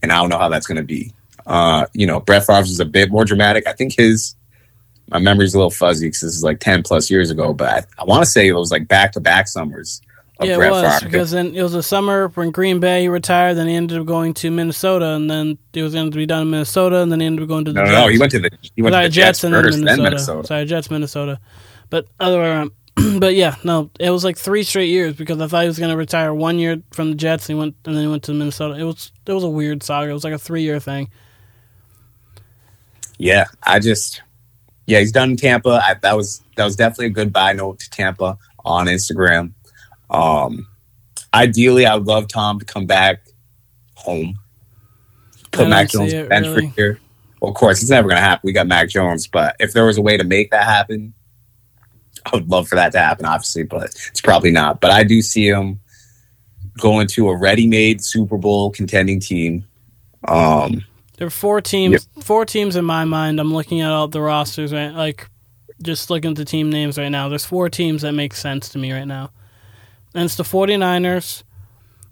And I don't know how that's going to be. Brett Favre's is a bit more dramatic. I think my memory's a little fuzzy because this is like 10 plus years ago, but I want to say it was like back-to-back summers of Brett Favre. Yeah, it was, because then it was a summer when Green Bay retired, then he ended up going to Minnesota, and then he was going to be done in Minnesota, and then he ended up going to the Jets. No, he went to the Jets and then Minnesota. Sorry, Jets, Minnesota. But other way around. But yeah, no, it was like 3 straight years because I thought he was going to retire 1 year from the Jets, and then he went to Minnesota. It was a weird saga. It was like a 3-year thing. Yeah, he's done in Tampa. That was definitely a goodbye note to Tampa on Instagram. Ideally, I would love Tom to come back home. Put Mac Jones on the bench for a year. Well, of course, it's never going to happen. We got Mac Jones, but if there was a way to make that happen, I would love for that to happen, obviously, but it's probably not. But I do see him going to a ready-made Super Bowl contending team. There are 4 teams. Yep. 4 teams in my mind. I'm looking at all the rosters, right? Like, just looking at the team names right now. There's 4 teams that make sense to me right now. And it's the 49ers,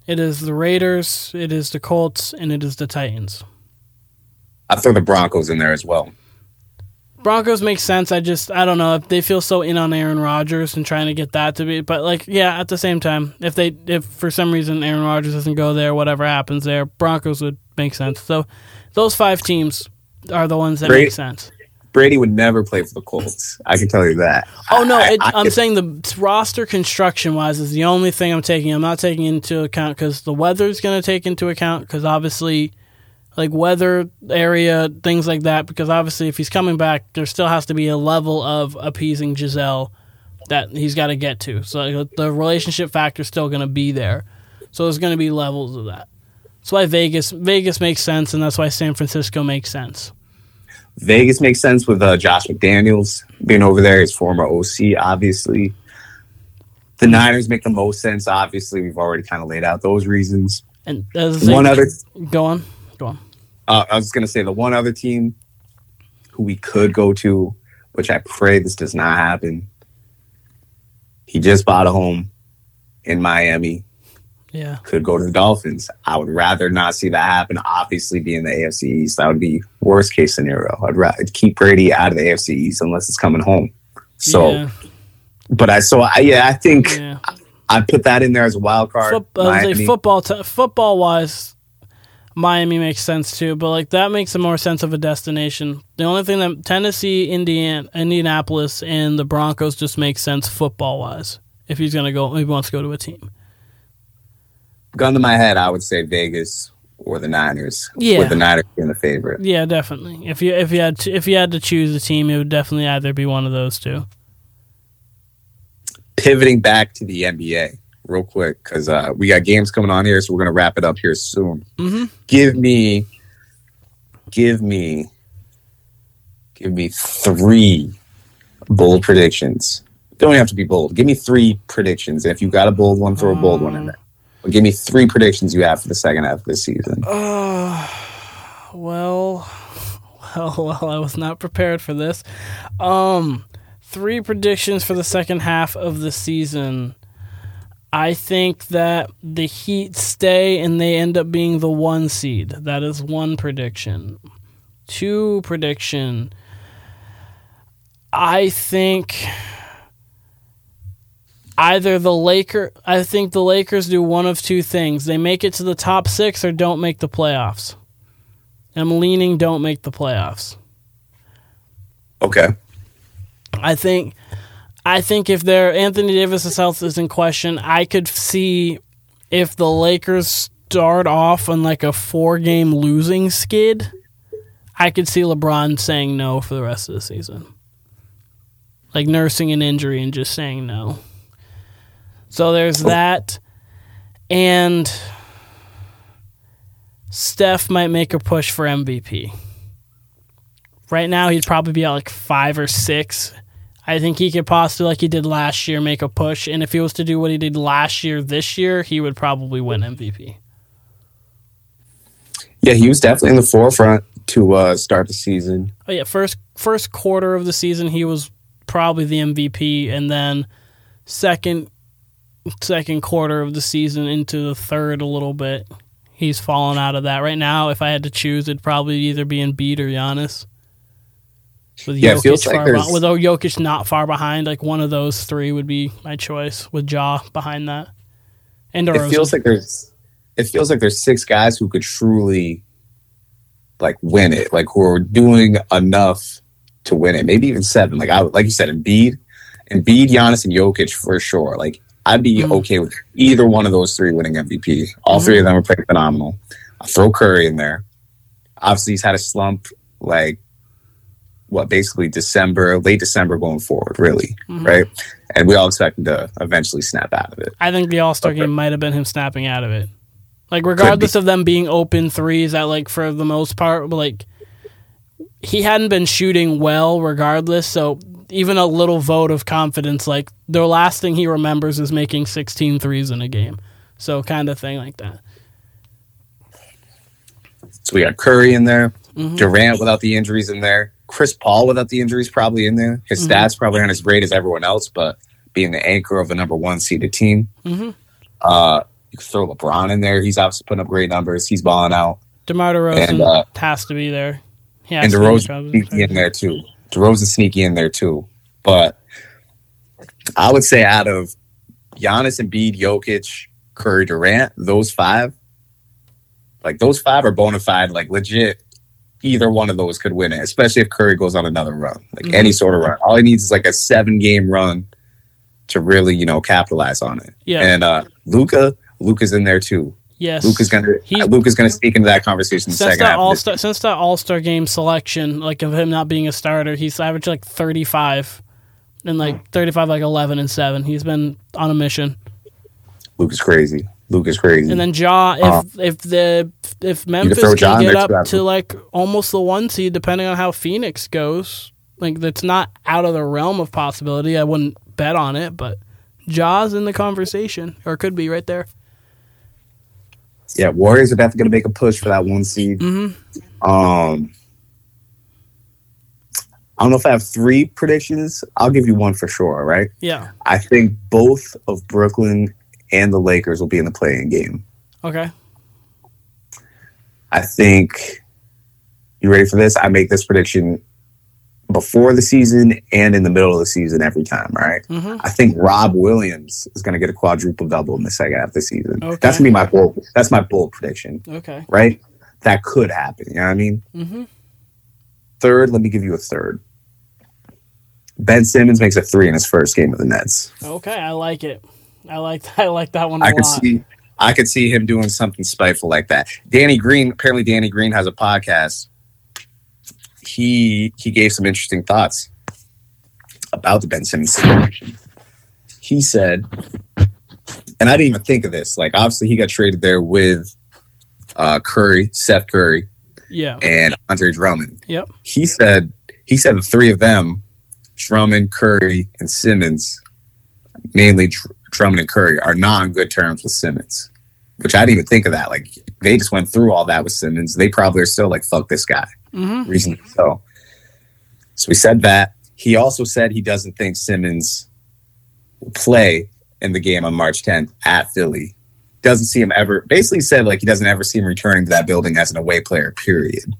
it is the Raiders, it is the Colts, and it is the Titans. I throw the Broncos in there as well. Broncos make sense. I don't know. They feel so in on Aaron Rodgers and trying to get that to be. But, at the same time, if for some reason Aaron Rodgers doesn't go there, whatever happens there, Broncos would make sense. So those 5 teams are the ones that make sense. Brady would never play for the Colts. I can tell you that. Oh, no. I'm saying the roster construction-wise is the only thing I'm taking. I'm not taking into account because the weather's going to take into account because obviously – weather, area, things like that, because obviously if he's coming back, there still has to be a level of appeasing Gisele that he's got to get to. So the relationship factor is still going to be there. So there's going to be levels of that. That's why Vegas makes sense, and that's why San Francisco makes sense. Vegas makes sense with Josh McDaniels being over there, his former OC, obviously. The Niners make the most sense, obviously. We've already kind of laid out those reasons. And Go on. I was going to say the one other team who we could go to, which I pray this does not happen. He just bought a home in Miami. Yeah. Could go to the Dolphins. I would rather not see that happen. Obviously, being the AFC East, that would be worst case scenario. I'd rather keep Brady out of the AFC East unless it's coming home. So, yeah. I put that in there as a wild card. Football-wise. Miami makes sense too, but that makes a more sense of a destination. The only thing that Tennessee, Indianapolis, and the Broncos just make sense football wise. If he's gonna go, if he wants to go to a team. Gun to my head, I would say Vegas or the Niners. Yeah, with the Niners being the favorite. Yeah, definitely. If you had to choose a team, it would definitely either be one of those two. Pivoting back to the NBA. Real quick, because we got games coming on here, so we're going to wrap it up here soon. Mm-hmm. Give me 3 bold predictions. Don't have to be bold. Give me 3 predictions. If you got a bold one, throw a bold one in there. But give me 3 predictions you have for the second half of this season. Well, I was not prepared for this. Three predictions for the second half of the season. I think that the Heat stay and they end up being the 1 seed. That is one prediction. 2 prediction. I think either the Lakers do one of 2 things. They make it to the top 6 or don't make the playoffs. I'm leaning don't make the playoffs. Okay. I think if their Anthony Davis' health is in question, I could see if the Lakers start off on like a 4-game losing skid, I could see LeBron saying no for the rest of the season. Like nursing an injury and just saying no. So there's that. And Steph might make a push for MVP. Right now, he'd probably be at like 5 or 6. I think he could possibly, like he did last year, make a push. And if he was to do what he did last year, this year, he would probably win MVP. Yeah, he was definitely in the forefront to start the season. Oh, yeah, first quarter of the season, he was probably the MVP. And then second quarter of the season into the third a little bit, he's fallen out of that. Right now, if I had to choose, it'd probably either be Embiid or Giannis. With Jokic not far behind, like one of those 3 would be my choice. With Ja behind that, and DeRozan. It feels like there's 6 guys who could truly like win it, like who are doing enough to win it. Maybe even 7. Like you said, Embiid, Giannis, and Jokic for sure. Like I'd be okay with either one of those 3 winning MVP. All 3 of them are pretty phenomenal. I'll throw Curry in there. Obviously, he's had a slump. Like. What basically late December going forward, really, right? And we all expect him to eventually snap out of it. I think the All-Star game might have been him snapping out of it. Like, regardless of them being open threes, that like for the most part, like he hadn't been shooting well, regardless. So even a little vote of confidence, like the last thing he remembers is making 16 threes in a game, so kind of thing like that. So we got Curry in there, Durant without the injuries in there. Chris Paul without the injuries probably in there. His stats probably aren't as great as everyone else, but being the anchor of a number 1 seeded team. You can throw LeBron in there. He's obviously putting up great numbers. He's balling out. DeMar DeRozan and, has to be there. And DeRozan sneaky in there too. But I would say out of Giannis, Embiid, Jokic, Curry, Durant, those five are bona fide, like legit. Either one of those could win it, especially if Curry goes on another run, like any sort of run. All he needs is like a 7-game run to really, capitalize on it. Yeah. And Luka's in there too. Yes, Luka's gonna speak into that conversation. Since that All-Star game selection, like of him not being a starter, he's averaged like 35 and like 35, like 11 and 7. He's been on a mission. Luka's crazy. And then Ja, if Memphis can get up to like almost the 1 seed, depending on how Phoenix goes, like that's not out of the realm of possibility. I wouldn't bet on it, but Ja's in the conversation, or could be right there. Yeah, Warriors are definitely going to make a push for that 1 seed. I don't know if I have 3 predictions. I'll give you one for sure. Right? Yeah. I think both of Brooklyn and the Lakers will be in the play-in game. Okay. I think, you ready for this? I make this prediction before the season and in the middle of the season every time, right? I think Rob Williams is going to get a quadruple double in the second half of the season. Okay. That's going to be my bold prediction. Okay. Right? That could happen. You know what I mean? Third, let me give you a third. Ben Simmons makes a 3 in his first game with the Nets. Okay, I like it. I like that one a lot. I could see him doing something spiteful like that. Danny Green has a podcast. He gave some interesting thoughts about the Ben Simmons situation. He said, and I didn't even think of this, like obviously he got traded there with Steph Curry, yeah, and Andre Drummond. Yep. He said the 3 of them, Drummond, Curry, and Simmons, mainly Drummond and Curry, are not on good terms with Simmons. which I didn't even think of that. Like, they just went through all that with Simmons. They probably are still like, fuck this guy. Mm-hmm. Reason so we said that. He also said he doesn't think Simmons will play in the game on March 10th at Philly. Doesn't see him ever. Basically said, like, he doesn't ever see him returning to that building as an away player, period.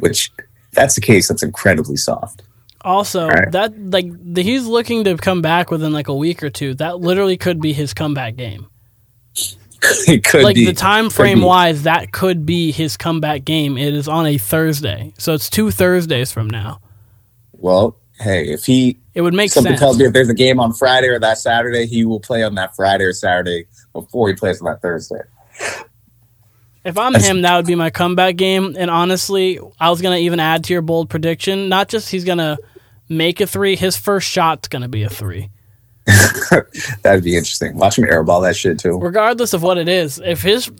Which, if that's the case, that's incredibly soft. Also, right. That like he's looking to come back within like a week or two. That literally could be his comeback game. It could like be. The time frame wise, that could be his comeback game. It is on a Thursday, so it's 2 Thursdays from now. Well, hey, if he it would make something sense. Tells me if there's a game on Friday or that Saturday, he will play on that Friday or Saturday before he plays on that Thursday. If I'm him, that would be my comeback game. And honestly, I was going to even add to your bold prediction, not just he's going to make a three, his first shot's going to be a three. That'd be interesting. Watch him airball that shit, too. Regardless of what it is,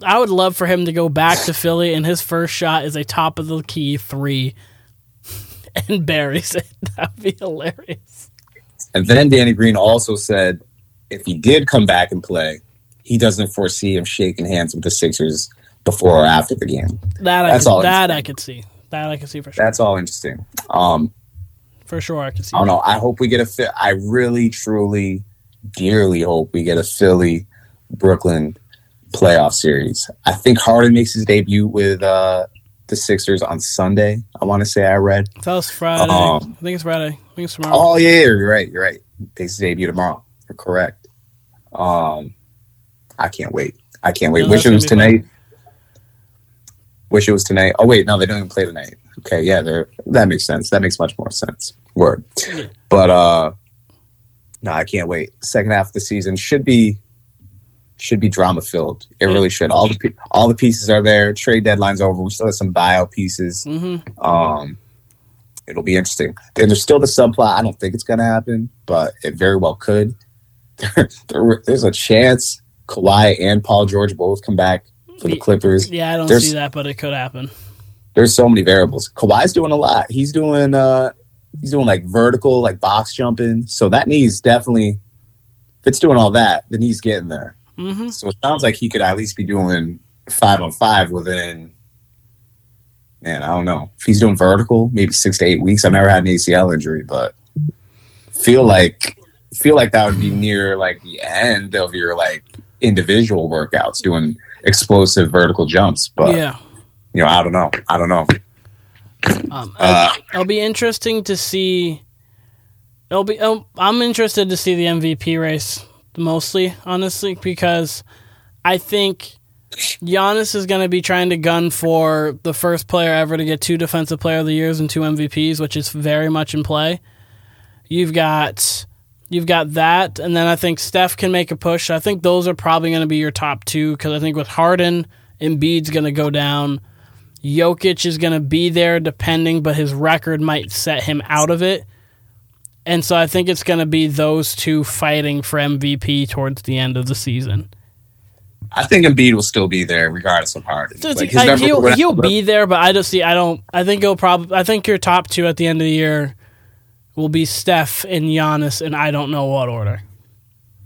I would love for him to go back to Philly and his first shot is a top-of-the-key three and buries it. That'd be hilarious. And then Danny Green also said if he did come back and play, he doesn't foresee him shaking hands with the Sixers before or after the game. That I could see for sure. That's all interesting. For sure, I could see. I don't know. I hope we get I really, truly, dearly hope we get a Philly-Brooklyn playoff series. I think Harden makes his debut with the Sixers on Sunday. I want to say I read. That was Friday. I think it's Friday. I think it's tomorrow. Oh, yeah, you're right. Makes his debut tomorrow. You're correct. I can't wait. No, wish it was tonight. Fun. Wish it was tonight. Oh, wait, no, they don't even play tonight. Okay, yeah, that makes sense. That makes much more sense. Word. But, no, I can't wait. Second half of the season should be drama-filled. It really should. All the pieces are there. Trade deadline's over. We still have some buyout pieces. Mm-hmm. It'll be interesting. And there's still the subplot. I don't think it's going to happen, but it very well could. There's a chance Kawhi and Paul George both come back for the Clippers. Yeah, I don't see that, but it could happen. There's so many variables. Kawhi's doing a lot. He's doing like vertical, like box jumping. So that knee's definitely, if it's doing all that, the knee's getting there. Mm-hmm. So it sounds like he could at least be doing 5-on-5 within, man, I don't know. If he's doing vertical, maybe 6 to 8 weeks. I've never had an ACL injury, but feel like that would be near like the end of your like individual workouts doing explosive vertical jumps, but yeah, you know, I don't know. It'll be interesting to see. I'm interested to see the MVP race mostly, honestly, because I think Giannis is going to be trying to gun for the first player ever to get 2 Defensive Player of the Years and 2 MVPs, which is very much in play. You've got that, and then I think Steph can make a push. I think those are probably going to be your top 2, because I think with Harden, Embiid's going to go down. Jokic is going to be there depending, but his record might set him out of it. And so I think it's going to be those 2 fighting for MVP towards the end of the season. I think Embiid will still be there regardless of Harden. So like, he'll be there, but I think your top 2 at the end of the year will be Steph and Giannis, and I don't know what order.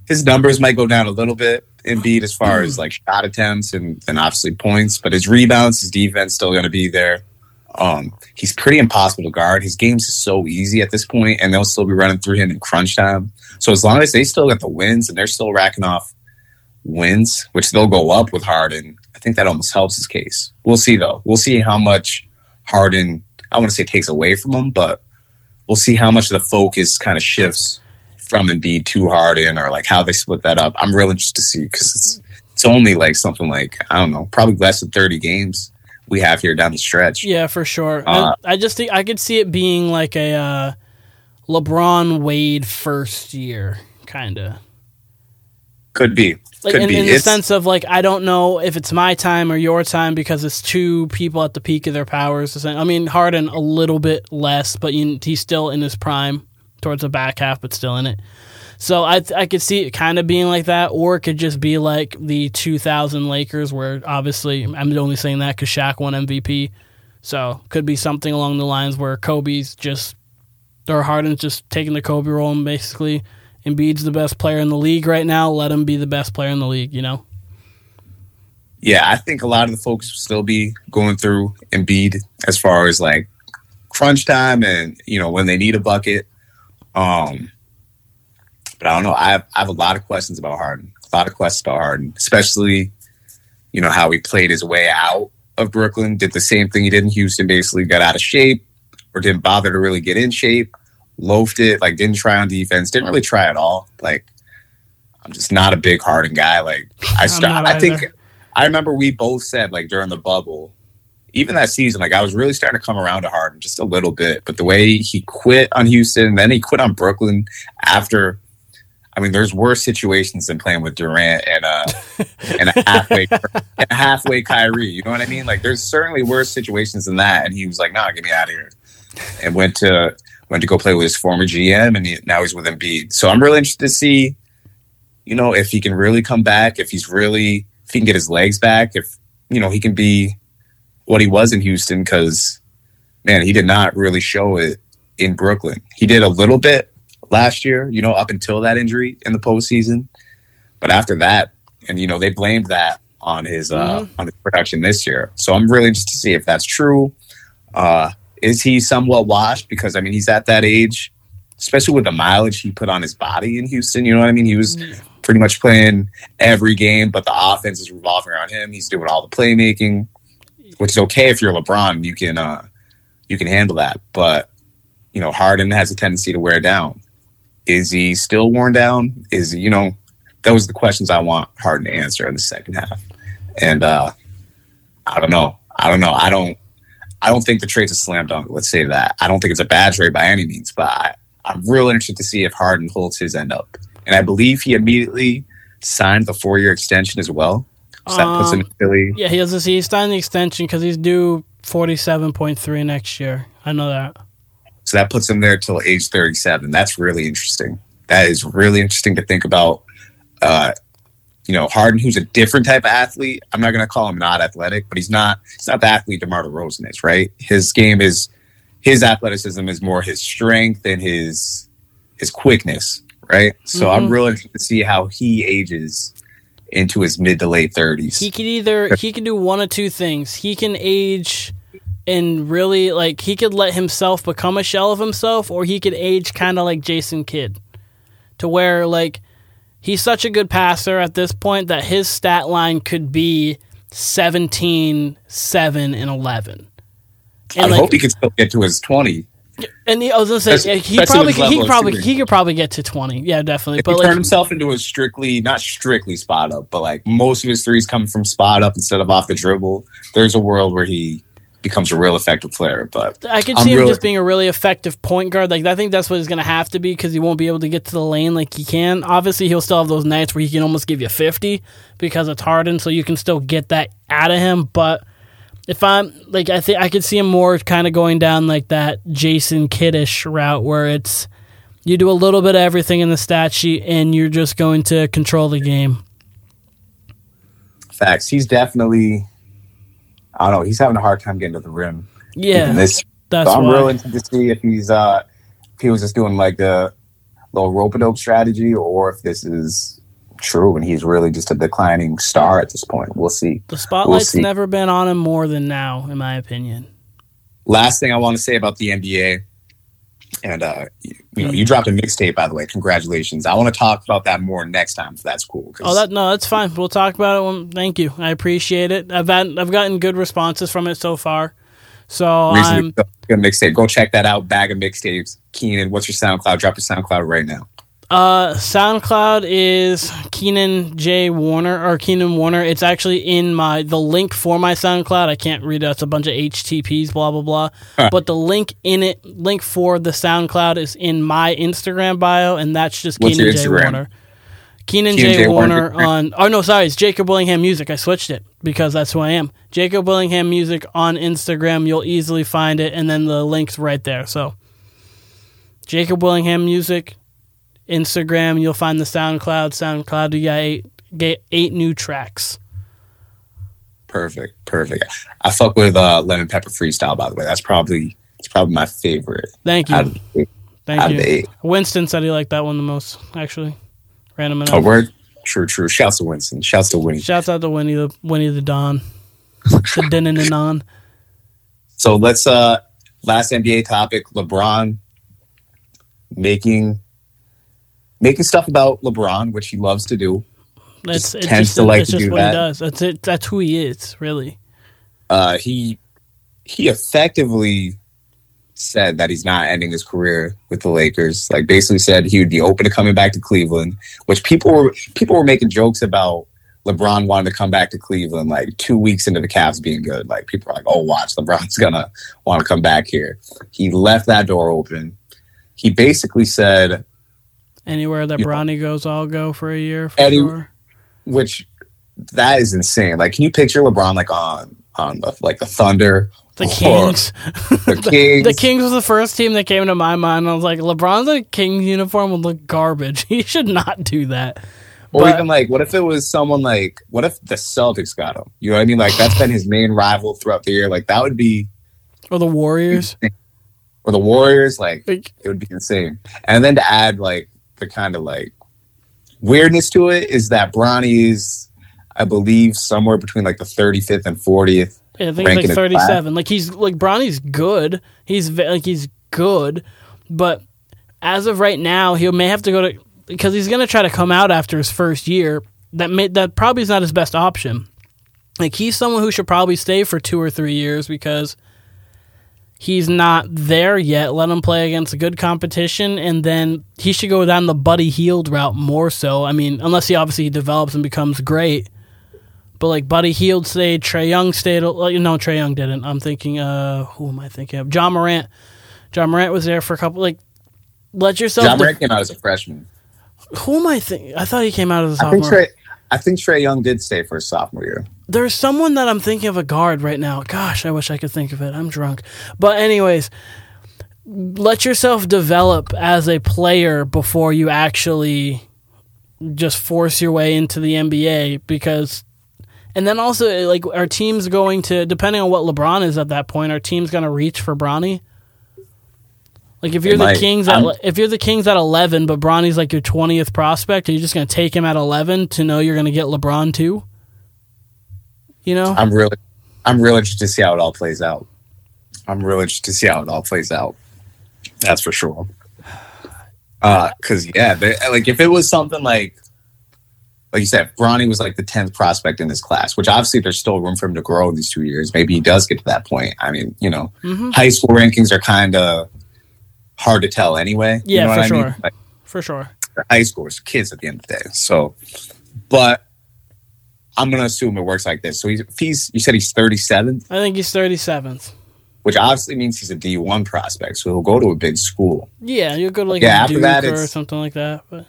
His numbers might go down a little bit, Embiid, as far as like shot attempts and obviously points, but his rebounds, his defense still going to be there. He's pretty impossible to guard. His game's is so easy at this point, and they'll still be running through him in crunch time. So as long as they still got the wins and they're still racking off wins, which they'll go up with Harden, I think that almost helps his case. We'll see, though. We'll see how much Harden, I want to say, takes away from him, but we'll see how much of the focus kind of shifts from Embiid to Harden, or like how they split that up. I'm real interested to see, because it's only like something like, I don't know, probably less than 30 games we have here down the stretch. Yeah, for sure. I just think I could see it being like a LeBron Wade first year kind of. Could be. Like, could be. In the sense of like, I don't know if it's my time or your time, because it's 2 people at the peak of their powers. I mean, Harden a little bit less, but he's still in his prime towards the back half, but still in it. So I could see it kind of being like that, or it could just be like the 2000 Lakers, where obviously I'm only saying that because Shaq won MVP. So could be something along the lines where Harden's just taking the Kobe role, and basically Embiid's the best player in the league right now. Let him be the best player in the league, you know? yeah, I think a lot of the folks will still be going through Embiid as far as like crunch time and, you know, when they need a bucket. But I don't know. I have a lot of questions about Harden. A lot of questions about Harden, especially, you know, how he played his way out of Brooklyn, did the same thing he did in Houston, basically got out of shape or didn't bother to really get in shape, loafed it, like didn't try on defense, didn't really try at all. Like, I'm just not a big Harden guy. Like, I remember we both said, like, during the bubble, even that season, like, I was really starting to come around to Harden just a little bit. But the way he quit on Houston, then he quit on Brooklyn after, I mean, there's worse situations than playing with Durant and a halfway Kyrie. You know what I mean? Like, there's certainly worse situations than that. And he was like, nah, get me out of here. And went to go play with his former GM, and now he's with Embiid. So I'm really interested to see, you know, if he can really come back, if he can get his legs back, if, you know, he can be what he was in Houston, because, man, he did not really show it in Brooklyn. He did a little bit last year, you know, up until that injury in the postseason. But after that, and, you know, they blamed that on his on his production this year. So I'm really interested to see if that's true. Is he somewhat washed? Because, I mean, he's at that age, especially with the mileage he put on his body in Houston. You know what I mean? He was pretty much playing every game, but the offense is revolving around him. He's doing all the playmaking, which is okay if you're LeBron. You can handle that. But, you know, Harden has a tendency to wear down. Is he still worn down? Is he, you know, those are the questions I want Harden to answer in the second half. And I don't know. I don't think the trade's a slam dunk. Let's say that. I don't think it's a bad trade by any means, but I'm real interested to see if Harden holds his end up. And I believe he immediately signed the 4-year extension as well. So that puts him in Philly. Yeah, he signed the extension because he's due 47.3 next year. I know that. So that puts him there till age 37. That's really interesting. That is really interesting to think about. You know, Harden, who's a different type of athlete. I'm not going to call him not athletic, but he's not the athlete DeMar DeRozan is, right? His game is, his athleticism is more his strength and his quickness. Right, so I'm really interested to see how he ages into his mid to late 30s. He can do one of two things. He can age and really, like, he could let himself become a shell of himself, or he could age kind of like Jason Kidd, to where, like, he's such a good passer at this point that his stat line could be 17, 7, and 11. And I hope he can still get to his 20. And I was gonna say he could probably get to 20. Yeah, definitely. If but he turned himself into a not strictly spot up, but like most of his threes come from spot up instead of off the dribble. There's a world where he becomes a real effective player. But I could see him just being a really effective point guard. Like, I think that's what he's gonna have to be, because he won't be able to get to the lane like he can. Obviously, he'll still have those nights where he can almost give you 50 because it's Harden, so you can still get that out of him, but. If I'm like, I think I could see him more kind of going down like that Jason Kiddish route, where it's you do a little bit of everything in the stat sheet and you're just going to control the game. Facts. He's definitely, I don't know, he's having a hard time getting to the rim. Yeah, I'm real interested to see if he was just doing like a little rope-a-dope strategy, or if this is true and he's really just a declining star at this point. We'll see. The spotlight's never been on him more than now, in my opinion. Last thing I want to say about the NBA, and you dropped a mixtape, by the way. Congratulations. I want to talk about that more next time, if that's cool. That's fine. We'll talk about it. Thank you. I appreciate it. I've gotten good responses from it so far. So recently, I'm a mixtape. Go check that out. Bag of mixtapes. Keenan, what's your SoundCloud? Drop your SoundCloud right now. SoundCloud is Keenan Warner. It's actually in the link for my SoundCloud. I can't read it. It's a bunch of HTTPs, blah, blah, blah. Huh. But the link for the SoundCloud is in my Instagram bio, and that's just Keenan J. Warner. Keenan J. Warner on... Oh, no, sorry. It's Jacob Willingham Music. I switched it because that's who I am. Jacob Willingham Music on Instagram. You'll easily find it, and then the link's right there. So, Jacob Willingham Music... Instagram, you'll find the SoundCloud. You got eight new tracks. Perfect. I fuck with Lemon Pepper Freestyle, by the way. It's probably my favorite. Thank you. Thank you. Winston said he liked that one the most, actually. Random enough. Oh, word? True. Shouts to Winston. Shouts to Winnie. Shouts out to Winnie the Don. The Din and the Non. So let's last NBA topic, LeBron making stuff about LeBron, which he loves to do. He does. That's who he is, really. He effectively said that he's not ending his career with the Lakers. Like, basically said he would be open to coming back to Cleveland, which people were making jokes about. LeBron wanted to come back to Cleveland like 2 weeks into the Cavs being good. Like, people are like, oh, watch, LeBron's gonna want to come back here. He left that door open. He basically said, anywhere that Bronny goes, I'll go for a year. Which that is insane. Like, can you picture LeBron like on the Thunder? The Kings. The Kings was the first team that came to my mind. I was like, LeBron's a Kings uniform would look garbage. He should not do that. Or even like, what if it was someone like, what if the Celtics got him? You know what I mean? Like, that's been his main rival throughout the year. Like, that would be. Or the Warriors. Insane. Or the Warriors. Like, it would be insane. And then to add like the kind of like weirdness to it is that Bronny's, I believe, somewhere between like the 35th and 40th. Yeah, I think it's like 37. Like, he's like, Bronny's good. He's good. But as of right now, he may have to go to. Because he's going to try to come out after his first year. That probably is not his best option. Like, he's someone who should probably stay for 2 or 3 years because he's not there yet. Let him play against a good competition, and then he should go down the Buddy Hield route more so. I mean, unless he obviously develops and becomes great. But, like, Buddy Hield stayed, Trae Young stayed. No, Trae Young didn't. I'm thinking, who am I thinking of? Ja Morant. Ja Morant was there for a couple, like, let yourself... Ja Morant came out as a freshman. Who am I thinking? I thought he came out of the sophomore. I think Trae Young did stay for his sophomore year. There's someone that I'm thinking of, a guard right now. Gosh, I wish I could think of it. I'm drunk. But anyways, let yourself develop as a player before you actually just force your way into the NBA. Because, and then also, like, our team's going to, depending on what LeBron is at that point, our team's going to reach for Bronny. Like, if you're the Kings at 11, but Bronny's like your 20th prospect, are you just going to take him at 11 to know you're going to get LeBron too? You know, I'm really interested to see how it all plays out. That's for sure. Because like, if it was something like you said, Bronny was like the 10th prospect in this class, which obviously there's still room for him to grow in these 2 years. Maybe he does get to that point. I mean, you know, high school rankings are kind of hard to tell anyway. Yeah, you know what I mean? Like, for sure. High schoolers, kids at the end of the day. So, but I'm going to assume it works like this. So you said he's 37th? I think he's 37th. Which obviously means he's a D1 prospect, so he'll go to a big school. Yeah, you'll go to like a Duke or something like that. But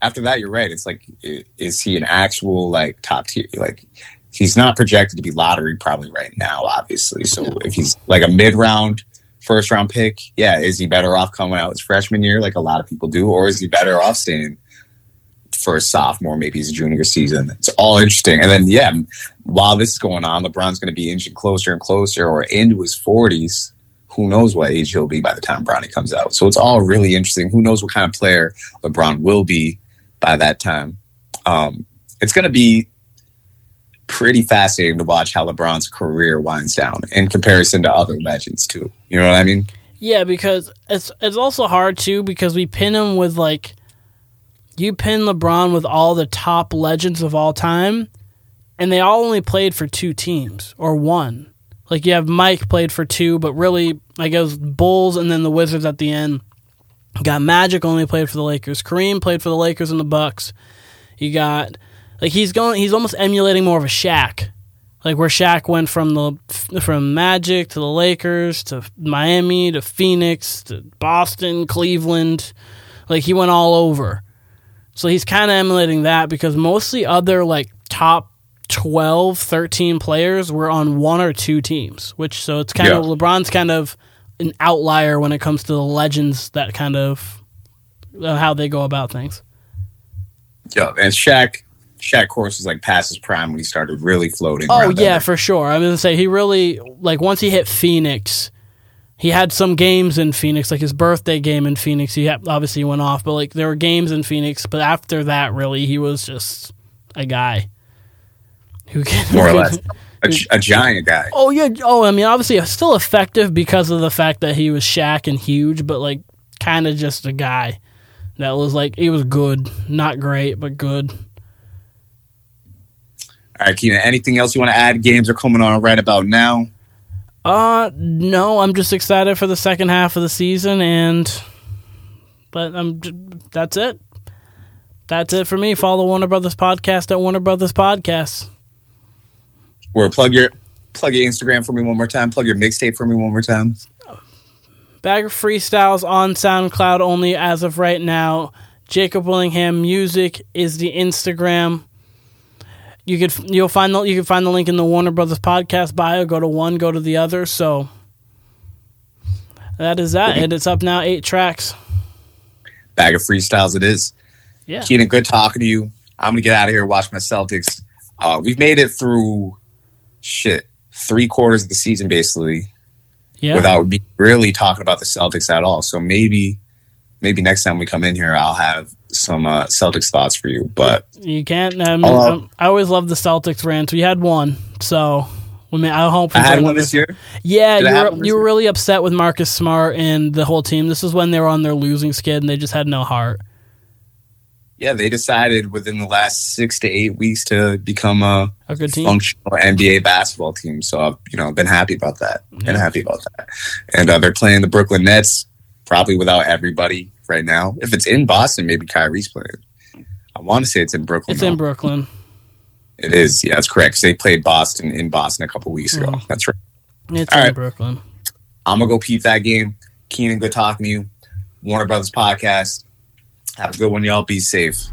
after that, you're right. It's like, is he an actual like top tier? Like, he's not projected to be lottery probably right now, obviously. So if he's like a mid-round, first-round pick, yeah, is he better off coming out his freshman year like a lot of people do, or is he better off staying for a sophomore, maybe his junior season? It's all interesting. And then, yeah, while this is going on, LeBron's going to be inching closer and closer or into his 40s. Who knows what age he'll be by the time Bronny comes out. So it's all really interesting. Who knows what kind of player LeBron will be by that time. It's going to be pretty fascinating to watch how LeBron's career winds down in comparison to other legends too. You know what I mean? Yeah, because it's also hard too, because we pin him with like, you pin LeBron with all the top legends of all time, and they all only played for two teams or one. Like, you have Mike played for two, but really, I guess, Bulls and then the Wizards at the end. You got Magic only played for the Lakers. Kareem played for the Lakers and the Bucks. You got... Like, he's almost emulating more of a Shaq. Like, where Shaq went from Magic to the Lakers to Miami to Phoenix to Boston, Cleveland. Like, he went all over. So he's kind of emulating that, because mostly other, like, top 12, 13 players were on one or two teams, which, so it's kind of, LeBron's kind of an outlier when it comes to the legends, that kind of how they go about things. Yeah, and Shaq, of course, was like past his prime when he started really floating. Oh, yeah, for sure. I'm going to say he really, like, once he hit Phoenix, he had some games in Phoenix, like his birthday game in Phoenix. He obviously went off, but like there were games in Phoenix. But after that, really, he was just a guy who can more or less a giant guy. Oh yeah. Oh, I mean, obviously, still effective because of the fact that he was Shaq and huge, but like kind of just a guy that was like he was good, not great, but good. All right, Keenan, anything else you want to add? Games are coming on right about now. No, I'm just excited for the second half of the season, that's it. That's it for me. Follow Warner Brothers Podcast at Warner Brothers Podcast. Well, plug your Instagram for me one more time. Plug your mixtape for me one more time. Bag of Freestyles on SoundCloud only as of right now. Jacob Willingham Music is the Instagram. You can find the link in the Warner Brothers Podcast bio. Go to one, go to the other. So that is that, and it's up now. 8 tracks. Bag of Freestyles it is. Yeah, Keenan, good talking to you. I'm gonna get out of here and watch my Celtics. We've made it through 3/4 of the season basically, yeah, without really talking about the Celtics at all. So maybe next time we come in here, I'll have some Celtics thoughts for you, but you can't. I always love the Celtics rant. We had one, so I hope I had one this year. Yeah, you were really upset with Marcus Smart and the whole team. This is when they were on their losing skid and they just had no heart. Yeah, they decided within the last 6 to 8 weeks to become a good team, functional NBA basketball team. So I've been happy about that. Yeah. Been happy about that, and they're playing the Brooklyn Nets probably without everybody right now. If it's in Boston, maybe Kyrie's playing. I want to say it's in Brooklyn. It's in Brooklyn. It is. Yeah, that's correct. They played Boston in Boston a couple weeks ago. Mm. That's right. It's all in right. Brooklyn. I'm going to go peep that game. Keenan, good talking to you. Warner Brothers Podcast. Have a good one, y'all. Be safe.